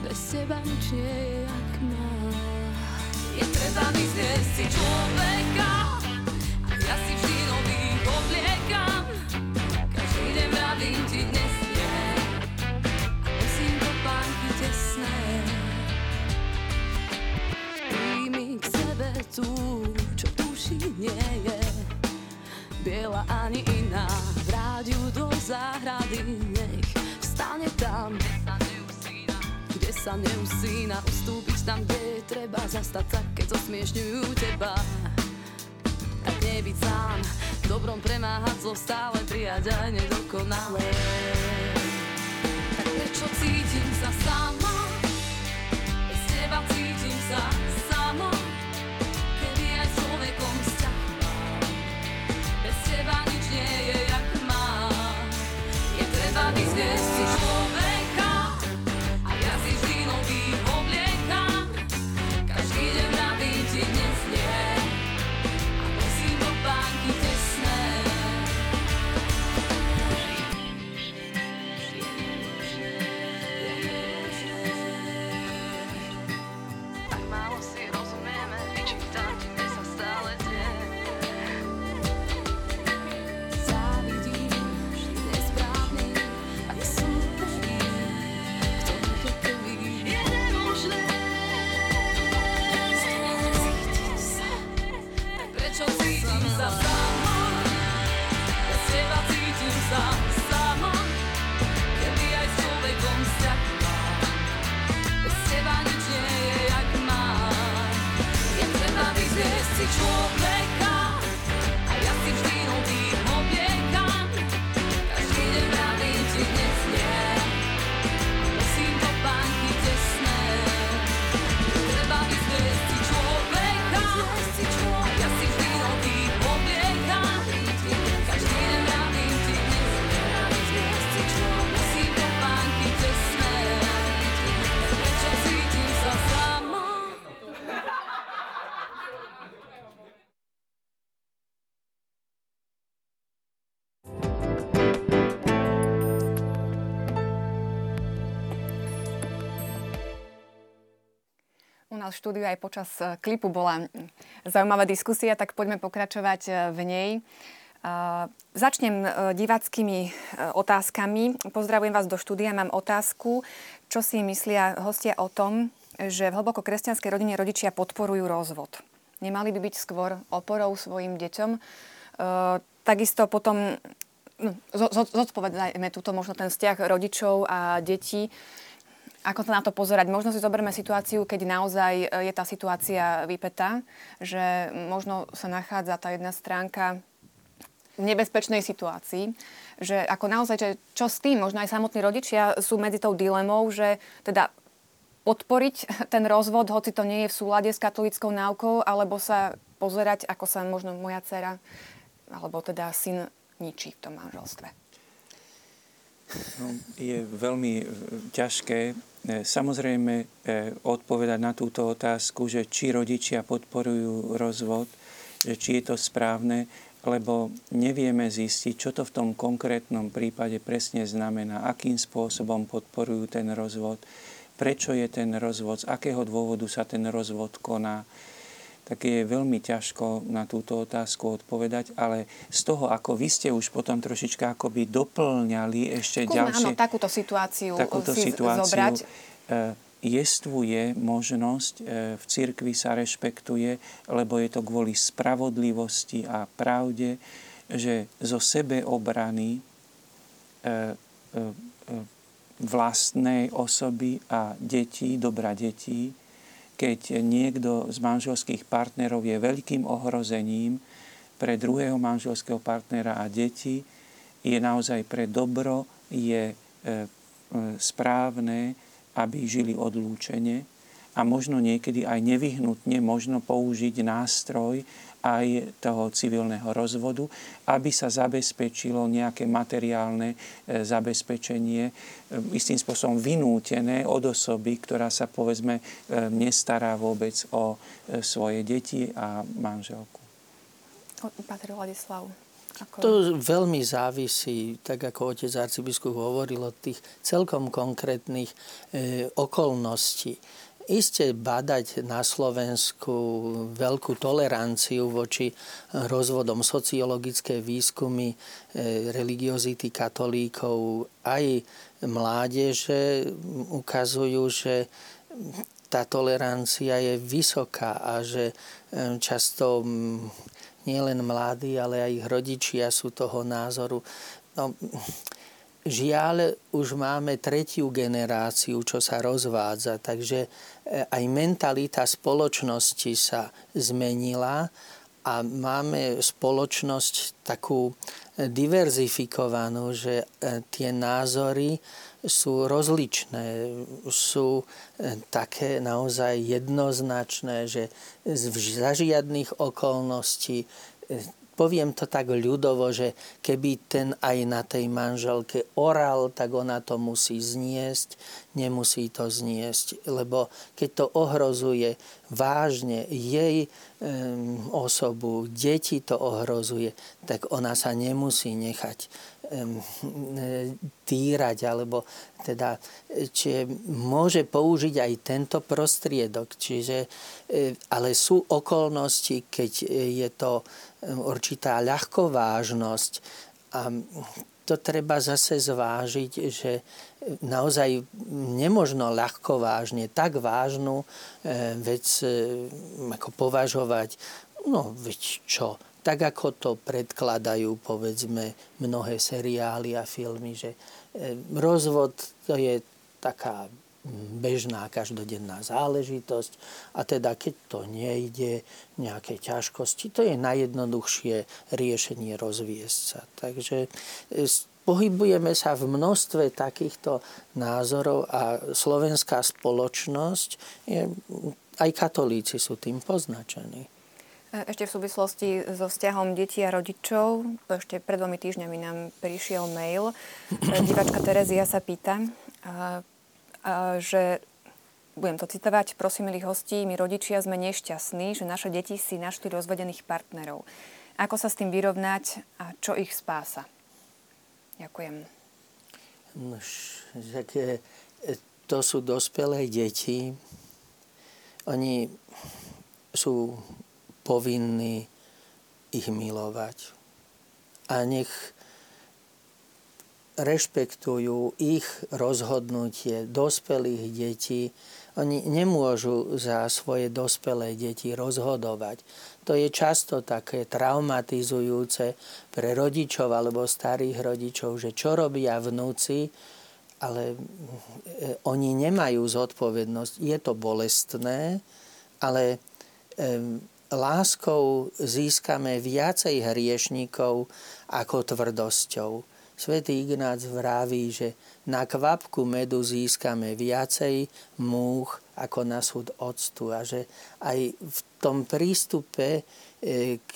bez teba nič nie je, jak mám. Je treba vyznieť si človeka, a ja si vždy nový obliekam. Každý deň vravím ti dnes nie, a musím to pánky tesné. Príjmi k sebe tú, čo duši nie je biela ani iná, vráť ju do záhrady, nech vstane tam, kde sa neusína, ustúpiť tam, kde je treba, zastať sa, keď zosmiešňujú teba. Tak nebyť sám, dobrom premáhať zlo, stále prijať aj nedokonalé. Tak prečo cítim sa sama, bez teba cítim sa sama, kedy aj s človekom vzťah mám, bez teba nič nie je, jak mám. Je treba vyznieť si človeka, a ja si vždy nový obliekam, každý deň vravím ti dnes nie. V štúdiu aj počas klipu bola zaujímavá diskusia, tak poďme pokračovať v nej. Začnem diváckými otázkami. Pozdravujem vás do štúdia, mám otázku, čo si myslia hostia o tom, že v hlboko kresťanskej rodine rodičia podporujú rozvod. Nemali by byť skôr oporou svojim deťom? Takisto potom zodpovedajme túto možno ten vzťah rodičov a detí. Ako sa na to pozerať? Možno si zoberme situáciu, keď naozaj je tá situácia vypätá, že možno sa nachádza tá jedna stránka v nebezpečnej situácii, že ako naozaj, že čo s tým? Možno aj samotní rodičia sú medzi tou dilemou, že teda podporiť ten rozvod, hoci to nie je v súlade s katolíckou náukou, alebo sa pozerať, ako sa možno moja dcera, alebo teda syn ničí v tom manželstve? No, je veľmi ťažké samozrejme odpovedať na túto otázku, že či rodičia podporujú rozvod, že či je to správne, lebo nevieme zistiť, čo to v tom konkrétnom prípade presne znamená, akým spôsobom podporujú ten rozvod, prečo je ten rozvod, z akého dôvodu sa ten rozvod koná. Tak je veľmi ťažko na túto otázku odpovedať, ale z toho, ako vy ste už potom trošička akoby doplňali ešte ďalšie... Áno, takúto situáciu zobrať. Jestvuje možnosť, v cirkvi sa rešpektuje, lebo je to kvôli spravodlivosti a pravde, že zo sebeobrany vlastnej osoby a detí, dobra detí, keď niekto z manželských partnerov je veľkým ohrozením pre druhého manželského partnera a deti, je naozaj pre dobro, je správne, aby žili odlúčene a možno niekedy aj nevyhnutne možno použiť nástroj aj toho civilného rozvodu, aby sa zabezpečilo nejaké materiálne zabezpečenie, istým spôsobom vynútené od osoby, ktorá sa povedzme nestará vôbec o svoje deti a manželku. Páter Ladislav. To veľmi závisí, tak ako otec arcibiskup hovoril, od tých celkom konkrétnych okolností. Isté badať na Slovensku veľkú toleranciu voči rozvodom, sociologické výskumy religiozity katolíkov aj mládeže ukazujú, že tá tolerancia je vysoká a že často nielen mladí, ale aj ich rodičia sú toho názoru. No, žiaľ, už máme tretiu generáciu, čo sa rozvádza, takže aj mentalita spoločnosti sa zmenila a máme spoločnosť takú diverzifikovanú, že tie názory sú rozličné, sú také naozaj jednoznačné, že za žiadnych okolností, poviem to tak ľudovo, že keby ten aj na tej manželke oral, tak ona to musí zniesť, nemusí to zniesť, lebo keď to ohrozuje vážne jej osobu, deti to ohrozuje, tak ona sa nemusí nechať týrať, alebo teda čiže môže použiť aj tento prostriedok. Čiže, ale sú okolnosti, keď je to určitá ľahkovážnosť a to treba zase zvážiť, že naozaj nemožno ľahko vážne tak vážnu vec ako považovať, no veď čo, tak ako to predkladajú povedzme mnohé seriály a filmy, že rozvod to je taká bežná každodenná záležitosť a teda keď to nejde nejaké ťažkosti, to je najjednoduchšie riešenie rozviesť sa. Takže pohybujeme sa v množstve takýchto názorov a slovenská spoločnosť, aj katolíci sú tým poznačení. Ešte v súvislosti so vzťahom detí a rodičov, ešte pred 2 týždňami nám prišiel mail. Diváčka Terezia sa pýta, že, budem to citovať, prosím, milí hostí, my rodičia sme nešťastní, že naše deti si našli rozvedených partnerov. Ako sa s tým vyrovnať a čo ich spása? Ďakujem. To sú dospelé deti. Oni sú povinní ich milovať. A nech rešpektujú ich rozhodnutie dospelých detí. Oni nemôžu za svoje dospelé deti rozhodovať. To je často také traumatizujúce pre rodičov alebo starých rodičov, že čo robia vnúci, ale oni nemajú zodpovednosť. Je to bolestné, ale láskou získame viacej hriešnikov ako tvrdosťou. Svätý Ignác vraví, že na kvapku medu získame viacej múch ako na súd octu. A že aj v tom prístupe k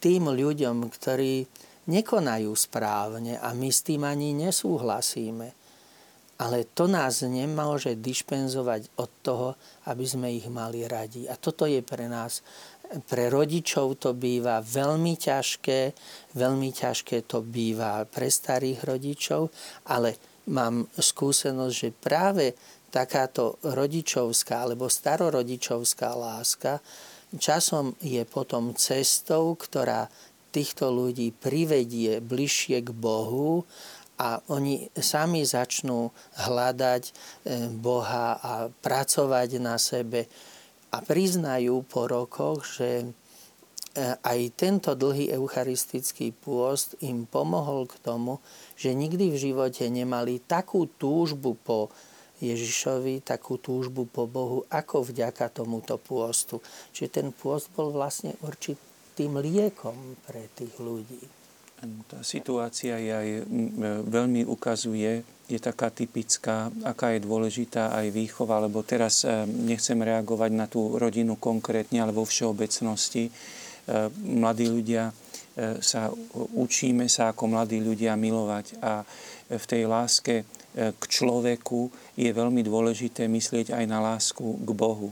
tým ľuďom, ktorí nekonajú správne a my s tým ani nesúhlasíme. Ale to nás nemôže dišpenzovať od toho, aby sme ich mali radi. A toto je pre nás, pre rodičov to býva veľmi ťažké to býva pre starých rodičov, ale mám skúsenosť, že práve takáto rodičovská alebo starorodičovská láska časom je potom cestou, ktorá týchto ľudí privedie bližšie k Bohu. A oni sami začnú hľadať Boha a pracovať na sebe. A priznajú po rokoch, že aj tento dlhý eucharistický pôst im pomohol k tomu, že nikdy v živote nemali takú túžbu po Ježišovi, takú túžbu po Bohu, ako vďaka tomuto pôstu. Čiže ten pôst bol vlastne určitým liekom pre tých ľudí. Tá situácia aj veľmi ukazuje, je taká typická, aká je dôležitá aj výchova, lebo teraz nechcem reagovať na tú rodinu konkrétne, ale vo všeobecnosti. Mladí ľudia sa učíme sa ako mladí ľudia milovať a v tej láske k človeku je veľmi dôležité myslieť aj na lásku k Bohu.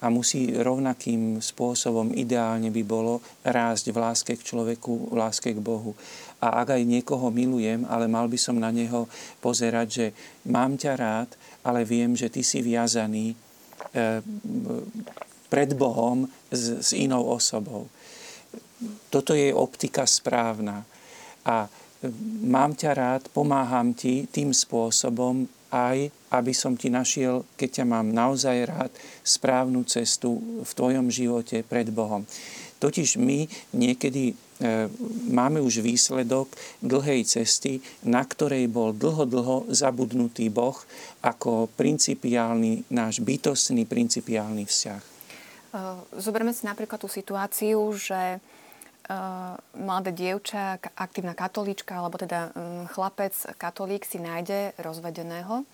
A musí rovnakým spôsobom, ideálne by bolo, rásť v láske k človeku, v láske k Bohu. A ak aj niekoho milujem, ale mal by som na neho pozerať, že mám ťa rád, ale viem, že ty si viazaný pred Bohom s inou osobou. Toto je optika správna. A mám ťa rád, pomáham ti tým spôsobom, aj aby som ti našiel, keď ťa mám naozaj rád, správnu cestu v tvojom živote pred Bohom. Totiž my niekedy máme už výsledok dlhej cesty, na ktorej bol dlho zabudnutý Boh ako principiálny, náš bytostný principiálny vzťah. Zoberme si napríklad tú situáciu, že mladé dievča, aktívna katolíčka, alebo teda chlapec, katolík si nájde rozvedeného.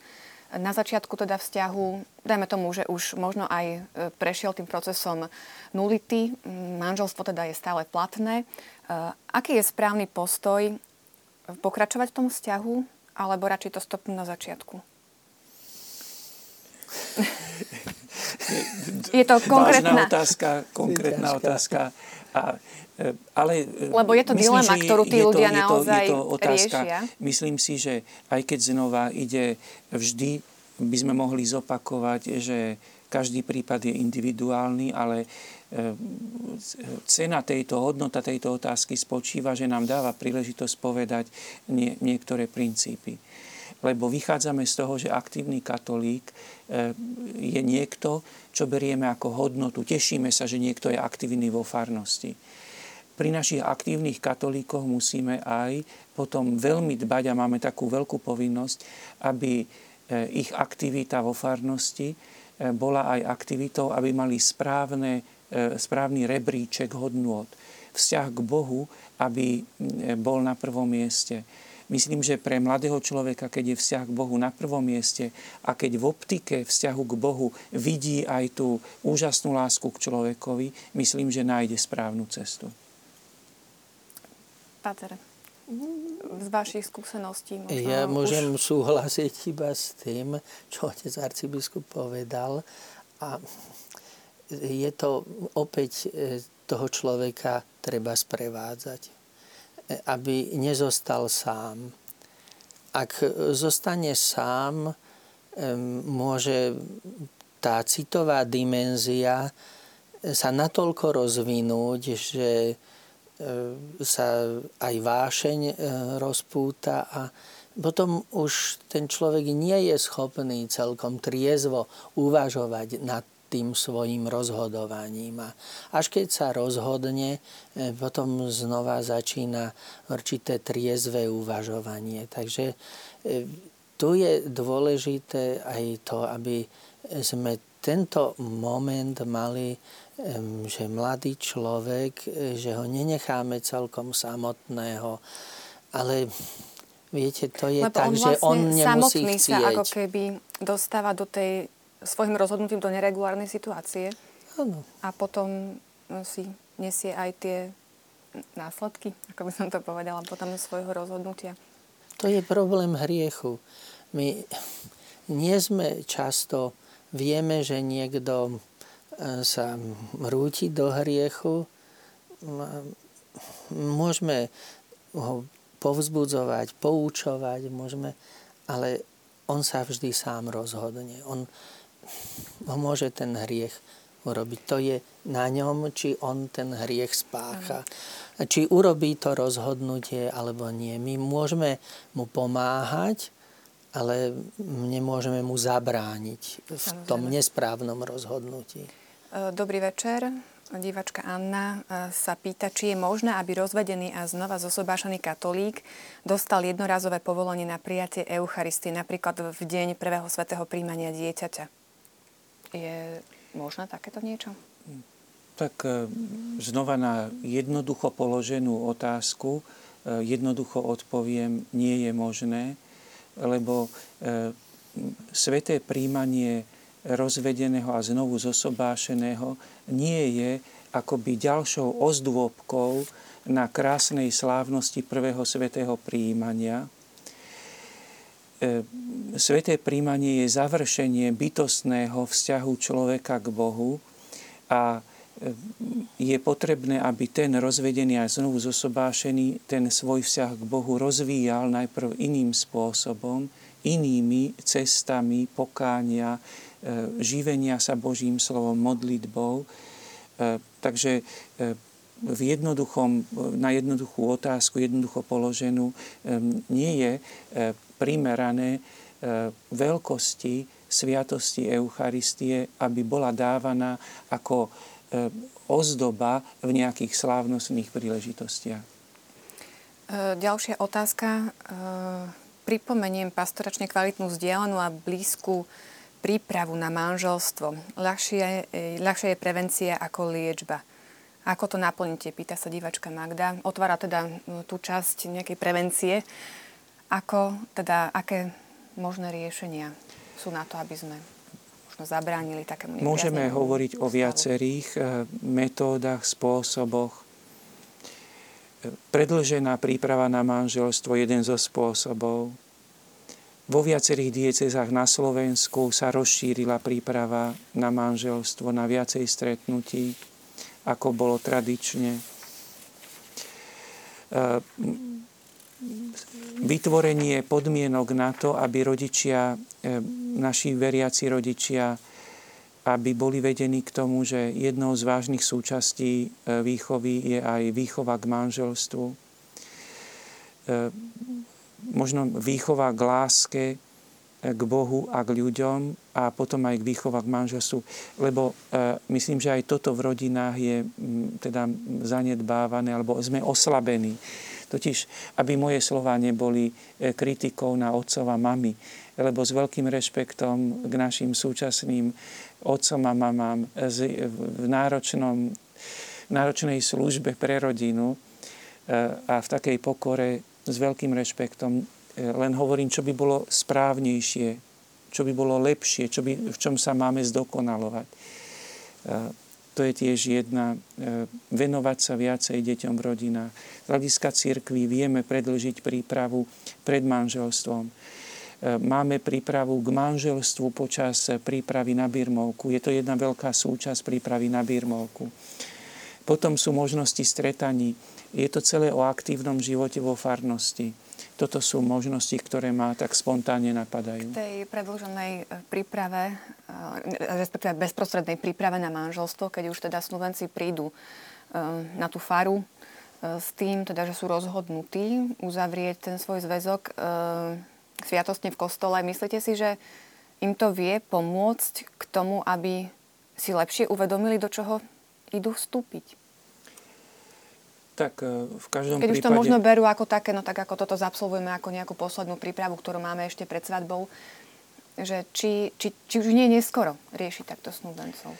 Na začiatku teda vzťahu, dajme tomu, že už možno aj prešiel tým procesom nulity, manželstvo teda je stále platné. Aký je správny postoj? Pokračovať v tom vzťahu, alebo radšej to stopnúť na začiatku? Je to konkrétna otázka, Ale lebo je to dilema, ktorú tí ľudia naozaj riešia. Myslím si, že aj keď znova ide, vždy by sme mohli zopakovať, že každý prípad je individuálny, ale cena tejto, hodnota tejto otázky spočíva, že nám dáva príležitosť povedať niektoré princípy. Lebo vychádzame z toho, že aktívny katolík je niekto, čo berieme ako hodnotu. Tešíme sa, že niekto je aktívny vo farnosti. Pri našich aktívnych katolíkoch musíme aj potom veľmi dbať a máme takú veľkú povinnosť, aby ich aktivita vo farnosti bola aj aktivitou, aby mali správny rebríček hodnôt. Vzťah k Bohu, aby bol na prvom mieste. Myslím, že pre mladého človeka, keď je vzťah k Bohu na prvom mieste a keď v optike vzťahu k Bohu vidí aj tú úžasnú lásku k človekovi, myslím, že nájde správnu cestu. Páter, z vašich skúseností možno ja môžem súhlasiť iba s tým, čo otec arcibiskup povedal. A je to opäť toho človeka treba sprevádzať, aby nezostal sám. Ak zostane sám, môže tá citová dimenzia sa natoľko rozvinúť, že sa aj vášeň rozpúta a potom už ten človek nie je schopný celkom triezvo uvažovať nad tým svojím rozhodovaním. A až keď sa rozhodne, potom znova začína určité triezve uvažovanie. Takže tu je dôležité aj to, aby sme tento moment mali, že mladý človek, že ho nenecháme celkom samotného, ale Viete, to je tak, že on nemusí chcieť. Lebo on vlastne samotný sa ako keby dostáva do tej, svojim rozhodnutím do neregulárnej situácie. Áno. A potom si nesie aj tie následky, ako by som to povedala, potom svojho rozhodnutia. To je problém hriechu. My nie sme často, vieme, že niekto sa rúti do hriechu. Môžeme ho povzbudzovať, poučovať, môžeme, ale on sa vždy sám rozhodne. On môže ten hriech urobiť. To je na ňom, či on ten hriech spácha. Či urobí to rozhodnutie, alebo nie. My môžeme mu pomáhať, ale nemôžeme mu zabrániť v tom nesprávnom rozhodnutí. Dobrý večer. Diváčka Anna sa pýta, či je možné, aby rozvedený a znova zosobášaný katolík dostal jednorazové povolenie na prijatie Eucharistie, napríklad v deň prvého svätého príjmania dieťaťa. Je možné takéto niečo? Tak znova na jednoducho položenú otázku jednoducho odpoviem, nie je možné, lebo sväté príjmanie rozvedeného a znovu zosobášeného nie je akoby ďalšou ozdôbkou na krásnej slávnosti prvého svätého príjmania. Sväté príjmanie je završenie bytostného vzťahu človeka k Bohu a je potrebné, aby ten rozvedený a znovu zosobášený ten svoj vzťah k Bohu rozvíjal najprv iným spôsobom, inými cestami pokánia, živenia sa Božím slovom, modlitbou. Takže na jednoduchú otázku, jednoducho položenú, nie je primerané veľkosti sviatosti Eucharistie, aby bola dávaná ako ozdoba v nejakých slávnostných príležitostiach. Ďalšia otázka. Pripomeniem pastoračne kvalitnú vzdialenú a blízku prípravu na manželstvo. Ľahšia je prevencia ako liečba. Ako to naplníte? Pýta sa diváčka Magda. Otvára teda tú časť nejakej prevencie. Aké možné riešenia sú na to, aby sme zabránili takému nepriaznému? Môžeme hovoriť o viacerých metódach, spôsoboch. Predĺžená príprava na manželstvo, jeden zo spôsobov. Vo viacerých diecézach na Slovensku sa rozšírila príprava na manželstvo, na viacej stretnutí, ako bolo tradične. Vytvorenie podmienok na to, aby rodičia, naši veriaci rodičia, aby boli vedení k tomu, že jednou z vážnych súčastí výchovy je aj výchova k manželstvu. Možno výchova k láske, k Bohu a k ľuďom a potom aj k výchova k manželstvu. Lebo myslím, že aj toto v rodinách je teda zanedbávané alebo sme oslabení. Totiž, aby moje slova neboli kritikou na otcov a mami, lebo s veľkým rešpektom k našim súčasným otcom a mamám v náročnej službe pre rodinu a v takej pokore s veľkým rešpektom len hovorím, čo by bolo správnejšie, čo by bolo lepšie, v čom sa máme zdokonalovať. To je tiež jedna, venovať sa viacej deťom v rodinách. Z hľadiska cirkvi vieme predĺžiť prípravu pred manželstvom. Máme prípravu k manželstvu počas prípravy na birmovku. Je to jedna veľká súčasť prípravy na birmovku. Potom sú možnosti stretaní. Je to celé o aktívnom živote vo farnosti. Toto sú možnosti, ktoré ma tak spontánne napadajú. K tej predĺženej príprave, respektíve bezprostrednej príprave na manželstvo, keď už teda snúbenci prídu na tú faru s tým, teda, že sú rozhodnutí uzavrieť ten svoj zväzok sviatostne v kostole. Myslíte si, že im to vie pomôcť k tomu, aby si lepšie uvedomili, do čoho idú vstúpiť? Tak v každom prípade... Keď už to možno berú ako také, no tak ako toto zabsolvujeme ako nejakú poslednú prípravu, ktorú máme ešte pred svadbou, že či už nie neskoro riešiť takto snúbencov.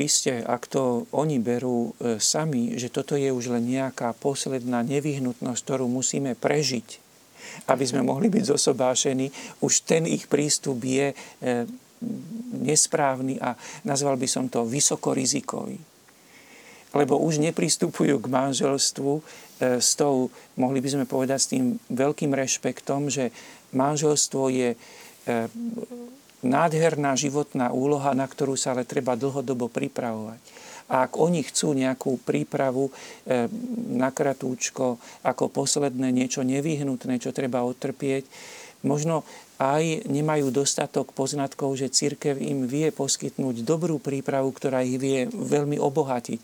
Isté, ak to oni berú sami, že toto je už len nejaká posledná nevyhnutnosť, ktorú musíme prežiť, aby sme mohli byť zosobášení, už ten ich prístup je nesprávny a nazval by som to vysokorizikový. Lebo už nepristupujú k manželstvu s tou, mohli by sme povedať, s tým veľkým rešpektom, že manželstvo je nádherná životná úloha, na ktorú sa ale treba dlhodobo pripravovať. A ak oni chcú nejakú prípravu na kratúčko, ako posledné niečo nevyhnutné, čo treba odtrpieť, možno aj nemajú dostatok poznatkov, že cirkev im vie poskytnúť dobrú prípravu, ktorá ich vie veľmi obohatiť.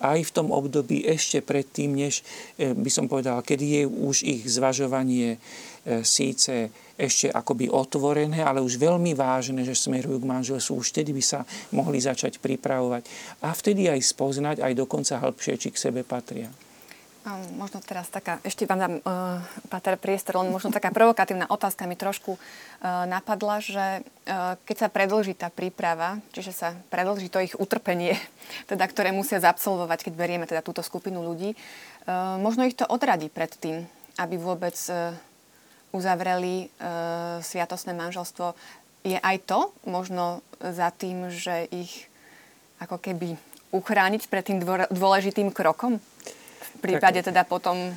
Aj v tom období ešte predtým, než by som povedal, kedy je už ich zvažovanie síce ešte akoby otvorené, ale už veľmi vážne, že smerujú k manželstvu, už vtedy by sa mohli začať pripravovať. A vtedy aj spoznať, aj dokonca hĺbšie, či k sebe patria. Možno teraz taká, ešte vám dám Páter priestor, len možno taká provokatívna otázka mi trošku napadla, že keď sa predĺží tá príprava, čiže sa predĺží to ich utrpenie, teda ktoré musia zabsolvovať, keď berieme teda túto skupinu ľudí, možno ich to odradí pred tým, aby vôbec uzavreli sviatostné manželstvo. Je aj to možno za tým, že ich ako keby uchrániť pred tým dôležitým krokom? V prípade teda potom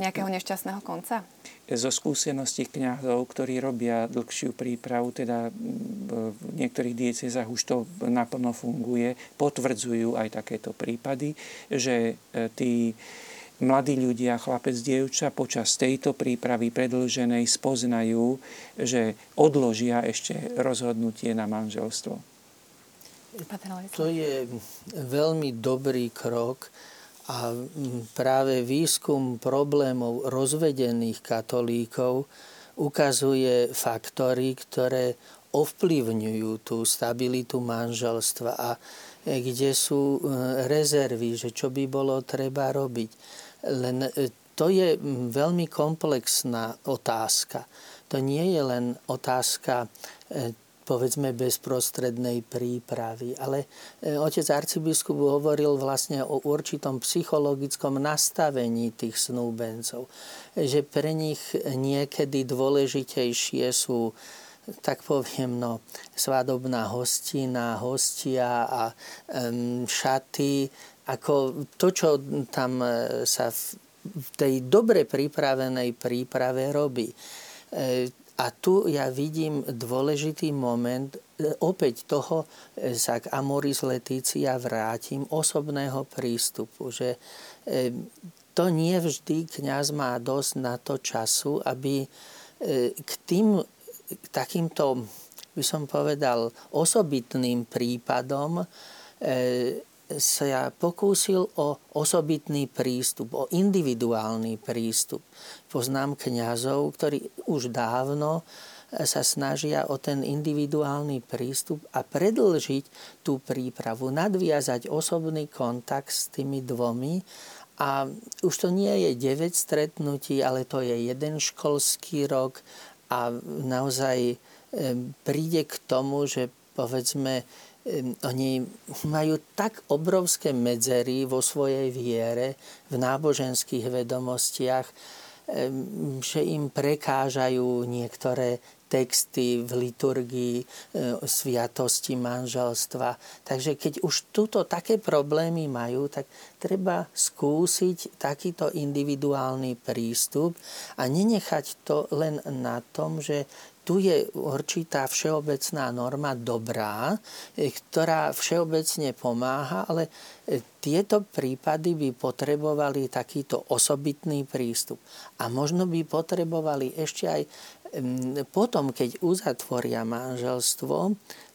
nejakého nešťastného konca? Zo skúseností kňazov, ktorí robia dlhšiu prípravu, teda v niektorých diecézach už to naplno funguje, potvrdzujú aj takéto prípady, že tí mladí ľudia, chlapec, dievča, počas tejto prípravy predĺženej spoznajú, že odložia ešte rozhodnutie na manželstvo. To je veľmi dobrý krok, a práve výskum problémov rozvedených katolíkov ukazuje faktory, ktoré ovplyvňujú tú stabilitu manželstva a kde sú rezervy, že čo by bolo treba robiť. Len to je veľmi komplexná otázka. To nie je len otázka povedzme bezprostrednej prípravy. Ale otec arcibiskup hovoril vlastne o určitom psychologickom nastavení tých snúbencov. Že pre nich niekedy dôležitejšie sú, tak poviem, svadobná hostina, hostia a šaty, ako to, čo tam sa v tej dobre pripravenej príprave robí. A tu ja vidím dôležitý moment opäť toho, sa k Amoris Laetitia vrátim, osobného prístupu, že to nie vždy kňaz má dosť na to času, aby k tým takýmto, by som povedal, osobitným prípadom sa pokúsil o osobitný prístup, o individuálny prístup. Poznám kňazov, ktorí už dávno sa snažia o ten individuálny prístup a predĺžiť tú prípravu, nadviazať osobný kontakt s tými dvomi. A už to nie je 9 stretnutí, ale to je jeden školský rok a naozaj príde k tomu, že povedzme, oni majú tak obrovské medzery vo svojej viere, v náboženských vedomostiach, že im prekážajú niektoré texty v liturgii sviatosti manželstva. Takže keď už tuto také problémy majú, tak treba skúsiť takýto individuálny prístup a nenechať to len na tom, že tu je určitá všeobecná norma dobrá, ktorá všeobecne pomáha, ale tieto prípady by potrebovali takýto osobitný prístup. A možno by potrebovali ešte aj potom, keď uzatvoria manželstvo,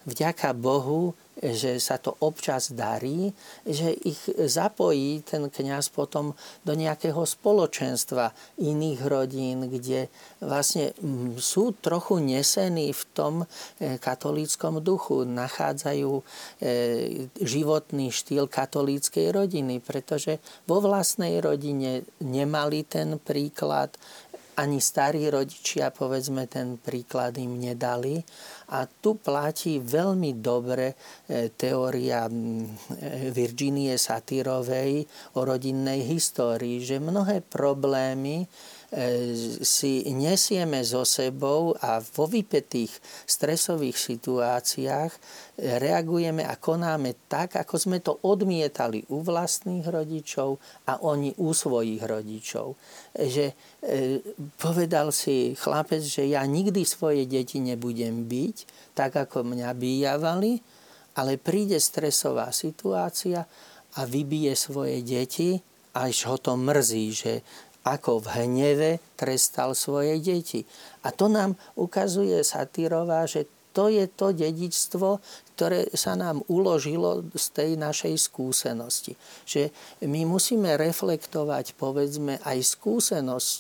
vďaka Bohu, že sa to občas darí, že ich zapojí ten kňaz potom do nejakého spoločenstva iných rodín, kde vlastne sú trochu nesení v tom katolíckom duchu. Nachádzajú životný štýl katolíckej rodiny, pretože vo vlastnej rodine nemali ten príklad, ani starí rodičia, povedzme, ten príklad im nedali. A tu platí veľmi dobre teória Virginie Satirovej o rodinnej histórii, že mnohé problémy si nesieme so sebou a vo vypätých stresových situáciách reagujeme a konáme tak, ako sme to odmietali u vlastných rodičov a oni u svojich rodičov. Že povedal si chlapec, že ja nikdy svoje deti nebudem biť, tak ako mňa bijavali, ale príde stresová situácia a vybije svoje deti, až ho to mrzí, že ako v hneve trestal svoje deti. A to nám ukazuje Satirová, že to je to dedičstvo, ktoré sa nám uložilo z tej našej skúsenosti. Že my musíme reflektovať, povedzme, aj skúsenosť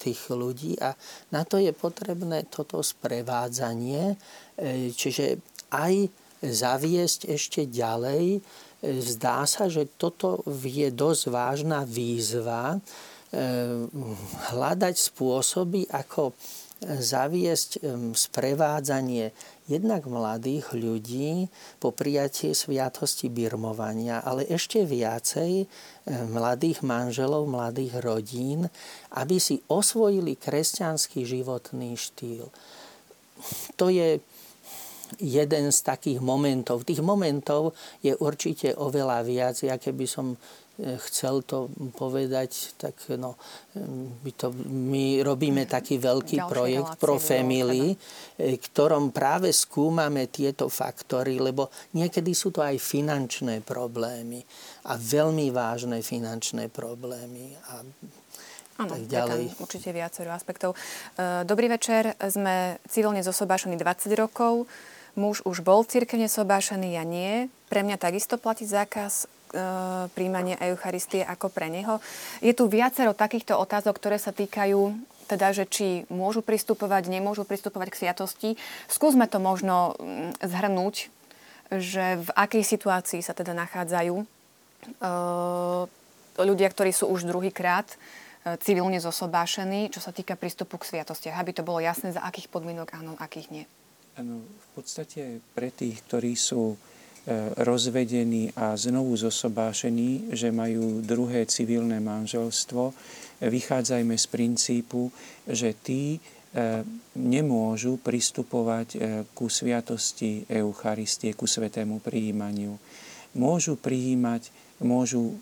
tých ľudí a na to je potrebné toto sprevádzanie, čiže aj zaviesť ešte ďalej. Zdá sa, že toto je dosť vážna výzva, hľadať spôsoby, ako zaviesť sprevádzanie jednak mladých ľudí po prijatí sviatosti birmovania, ale ešte viacej mladých manželov, mladých rodín, aby si osvojili kresťanský životný štýl. To je jeden z takých momentov. Tých momentov je určite oveľa viac. Ja keby som chcel to povedať, tak no, my robíme taký veľký projekt Pro Family, ktorom práve skúmame tieto faktory, lebo niekedy sú to aj finančné problémy a veľmi vážne finančné problémy a áno, ďalej. Určite viacero aspektov. Dobrý večer, sme civilne zosobášení 20 rokov, muž už bol cirkevne sobášený, ja nie. Pre mňa takisto platí zákaz príjmania Eucharistie ako pre neho. Je tu viacero takýchto otázok, ktoré sa týkajú, teda, že či môžu pristupovať, nemôžu pristupovať k sviatosti. Skúsme to možno zhrnúť, že v akej situácii sa teda nachádzajú ľudia, ktorí sú už druhýkrát civilne zosobášení, čo sa týka prístupu k sviatostiach, aby to bolo jasné, za akých podmienok áno, akých nie. Áno, v podstate pre tých, ktorí sú rozvedení a znovu zosobášení, že majú druhé civilné manželstvo, vychádzajme z princípu, že tí nemôžu pristupovať ku sviatosti Eucharistie, ku svätému prijímaniu. Môžu prijímať, môžu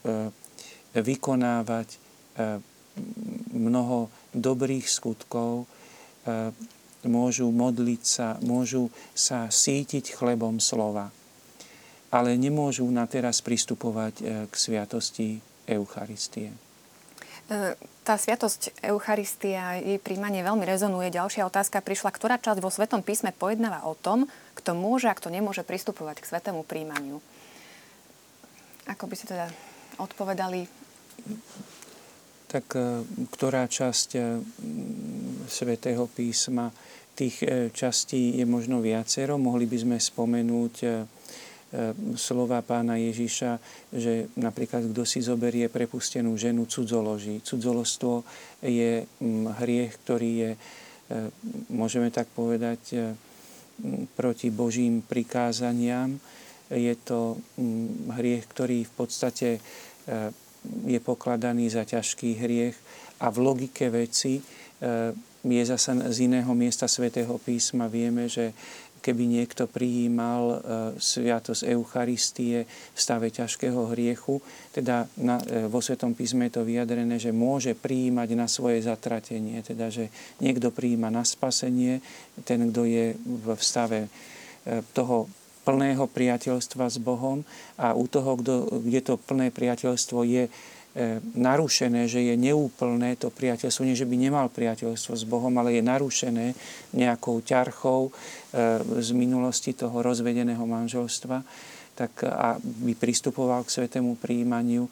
vykonávať mnoho dobrých skutkov, môžu modliť sa, môžu sa sítiť chlebom slova, ale nemôžu na teraz pristupovať k sviatosti Eucharistie. Tá sviatosť Eucharistia, jej príjmanie veľmi rezonuje. Ďalšia otázka prišla, ktorá časť vo Svetom písme pojednáva o tom, kto môže a kto nemôže pristupovať k svätému príjmaniu. Ako by ste teda odpovedali? Tak ktorá časť Svätého písma, tých častí je možno viacero. Mohli by sme spomenúť slova pána Ježiša, že napríklad kto si zoberie prepustenú ženu, cudzoloží. Cudzoložstvo je hriech, ktorý je, môžeme tak povedať, proti Božím prikázaniam. Je to hriech, ktorý v podstate je pokladaný za ťažký hriech a v logike veci je zasa z iného miesta Svätého písma. Vieme, že keby niekto prijímal sviatosť Eucharistie v stave ťažkého hriechu, teda vo Svätom písme je to vyjadrené, že môže prijímať na svoje zatratenie, teda že niekto prijíma na spasenie, ten, kto je v stave toho plného priateľstva s Bohom, a u toho, kde to plné priateľstvo je narušené, že je neúplné to priateľstvo, nie že by nemal priateľstvo s Bohom, ale je narušené nejakou ťarchou z minulosti toho rozvedeného manželstva, tak a by pristupoval k svätému prijímaniu,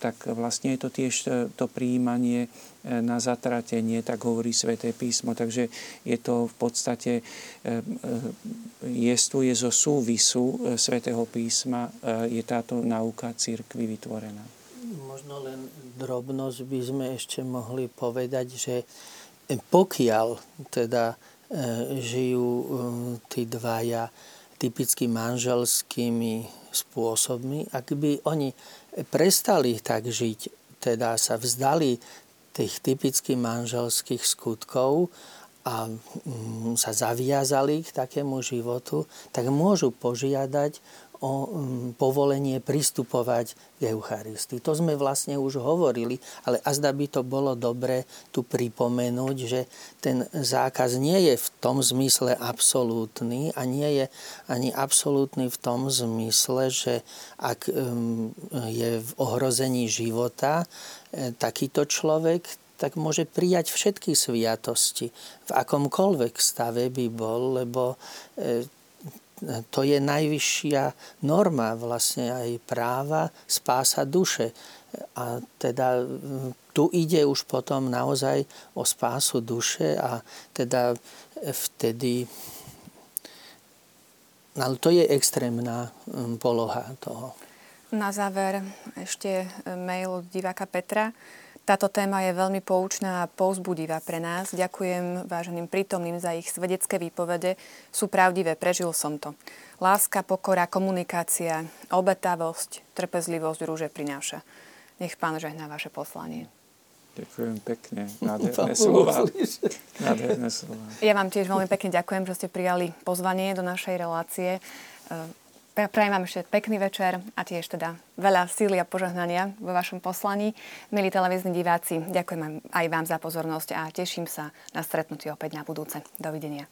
tak vlastne je to tiež to prijímanie na zatratenie, tak hovorí Sväté písmo. Takže je to v podstate, jestuje zo súvisu Svätého písma, je táto náuka cirkvi vytvorená. Možno len drobnosť by sme ešte mohli povedať, že pokiaľ teda žijú tí dvaja typicky manželskými spôsobmi, ak by oni prestali tak žiť, teda sa vzdali tých typických manželských skutkov a sa zaviazali k takému životu, tak môžu požiadať o povolenie pristupovať k Eucharistii. To sme vlastne už hovorili, ale azda by to bolo dobre tu pripomenúť, že ten zákaz nie je v tom zmysle absolútny a nie je ani absolútny v tom zmysle, že ak je v ohrození života takýto človek, tak môže prijať všetky sviatosti. V akomkoľvek stave by bol, lebo to je najvyššia norma vlastne aj práva spása duše. A teda tu ide už potom naozaj o spásu duše a teda vtedy... Ale to je extrémna poloha toho. Na záver ešte mail od diváka Petra. Táto téma je veľmi poučná a povzbudivá pre nás. Ďakujem váženým prítomným za ich svedecké výpovede. Sú pravdivé, prežil som to. Láska, pokora, komunikácia, obetavosť, trpezlivosť rúže prináša. Nech Pán žehná vaše poslanie. Ďakujem pekne. Nádherné slova. Nádherné slova. Ja vám tiež veľmi pekne ďakujem, že ste prijali pozvanie do našej relácie. Prajem vám ešte pekný večer a tiež teda veľa síly a požehnania vo vašom poslaní. Milí televízni diváci, ďakujem aj vám za pozornosť a teším sa na stretnutie opäť na budúce. Dovidenia.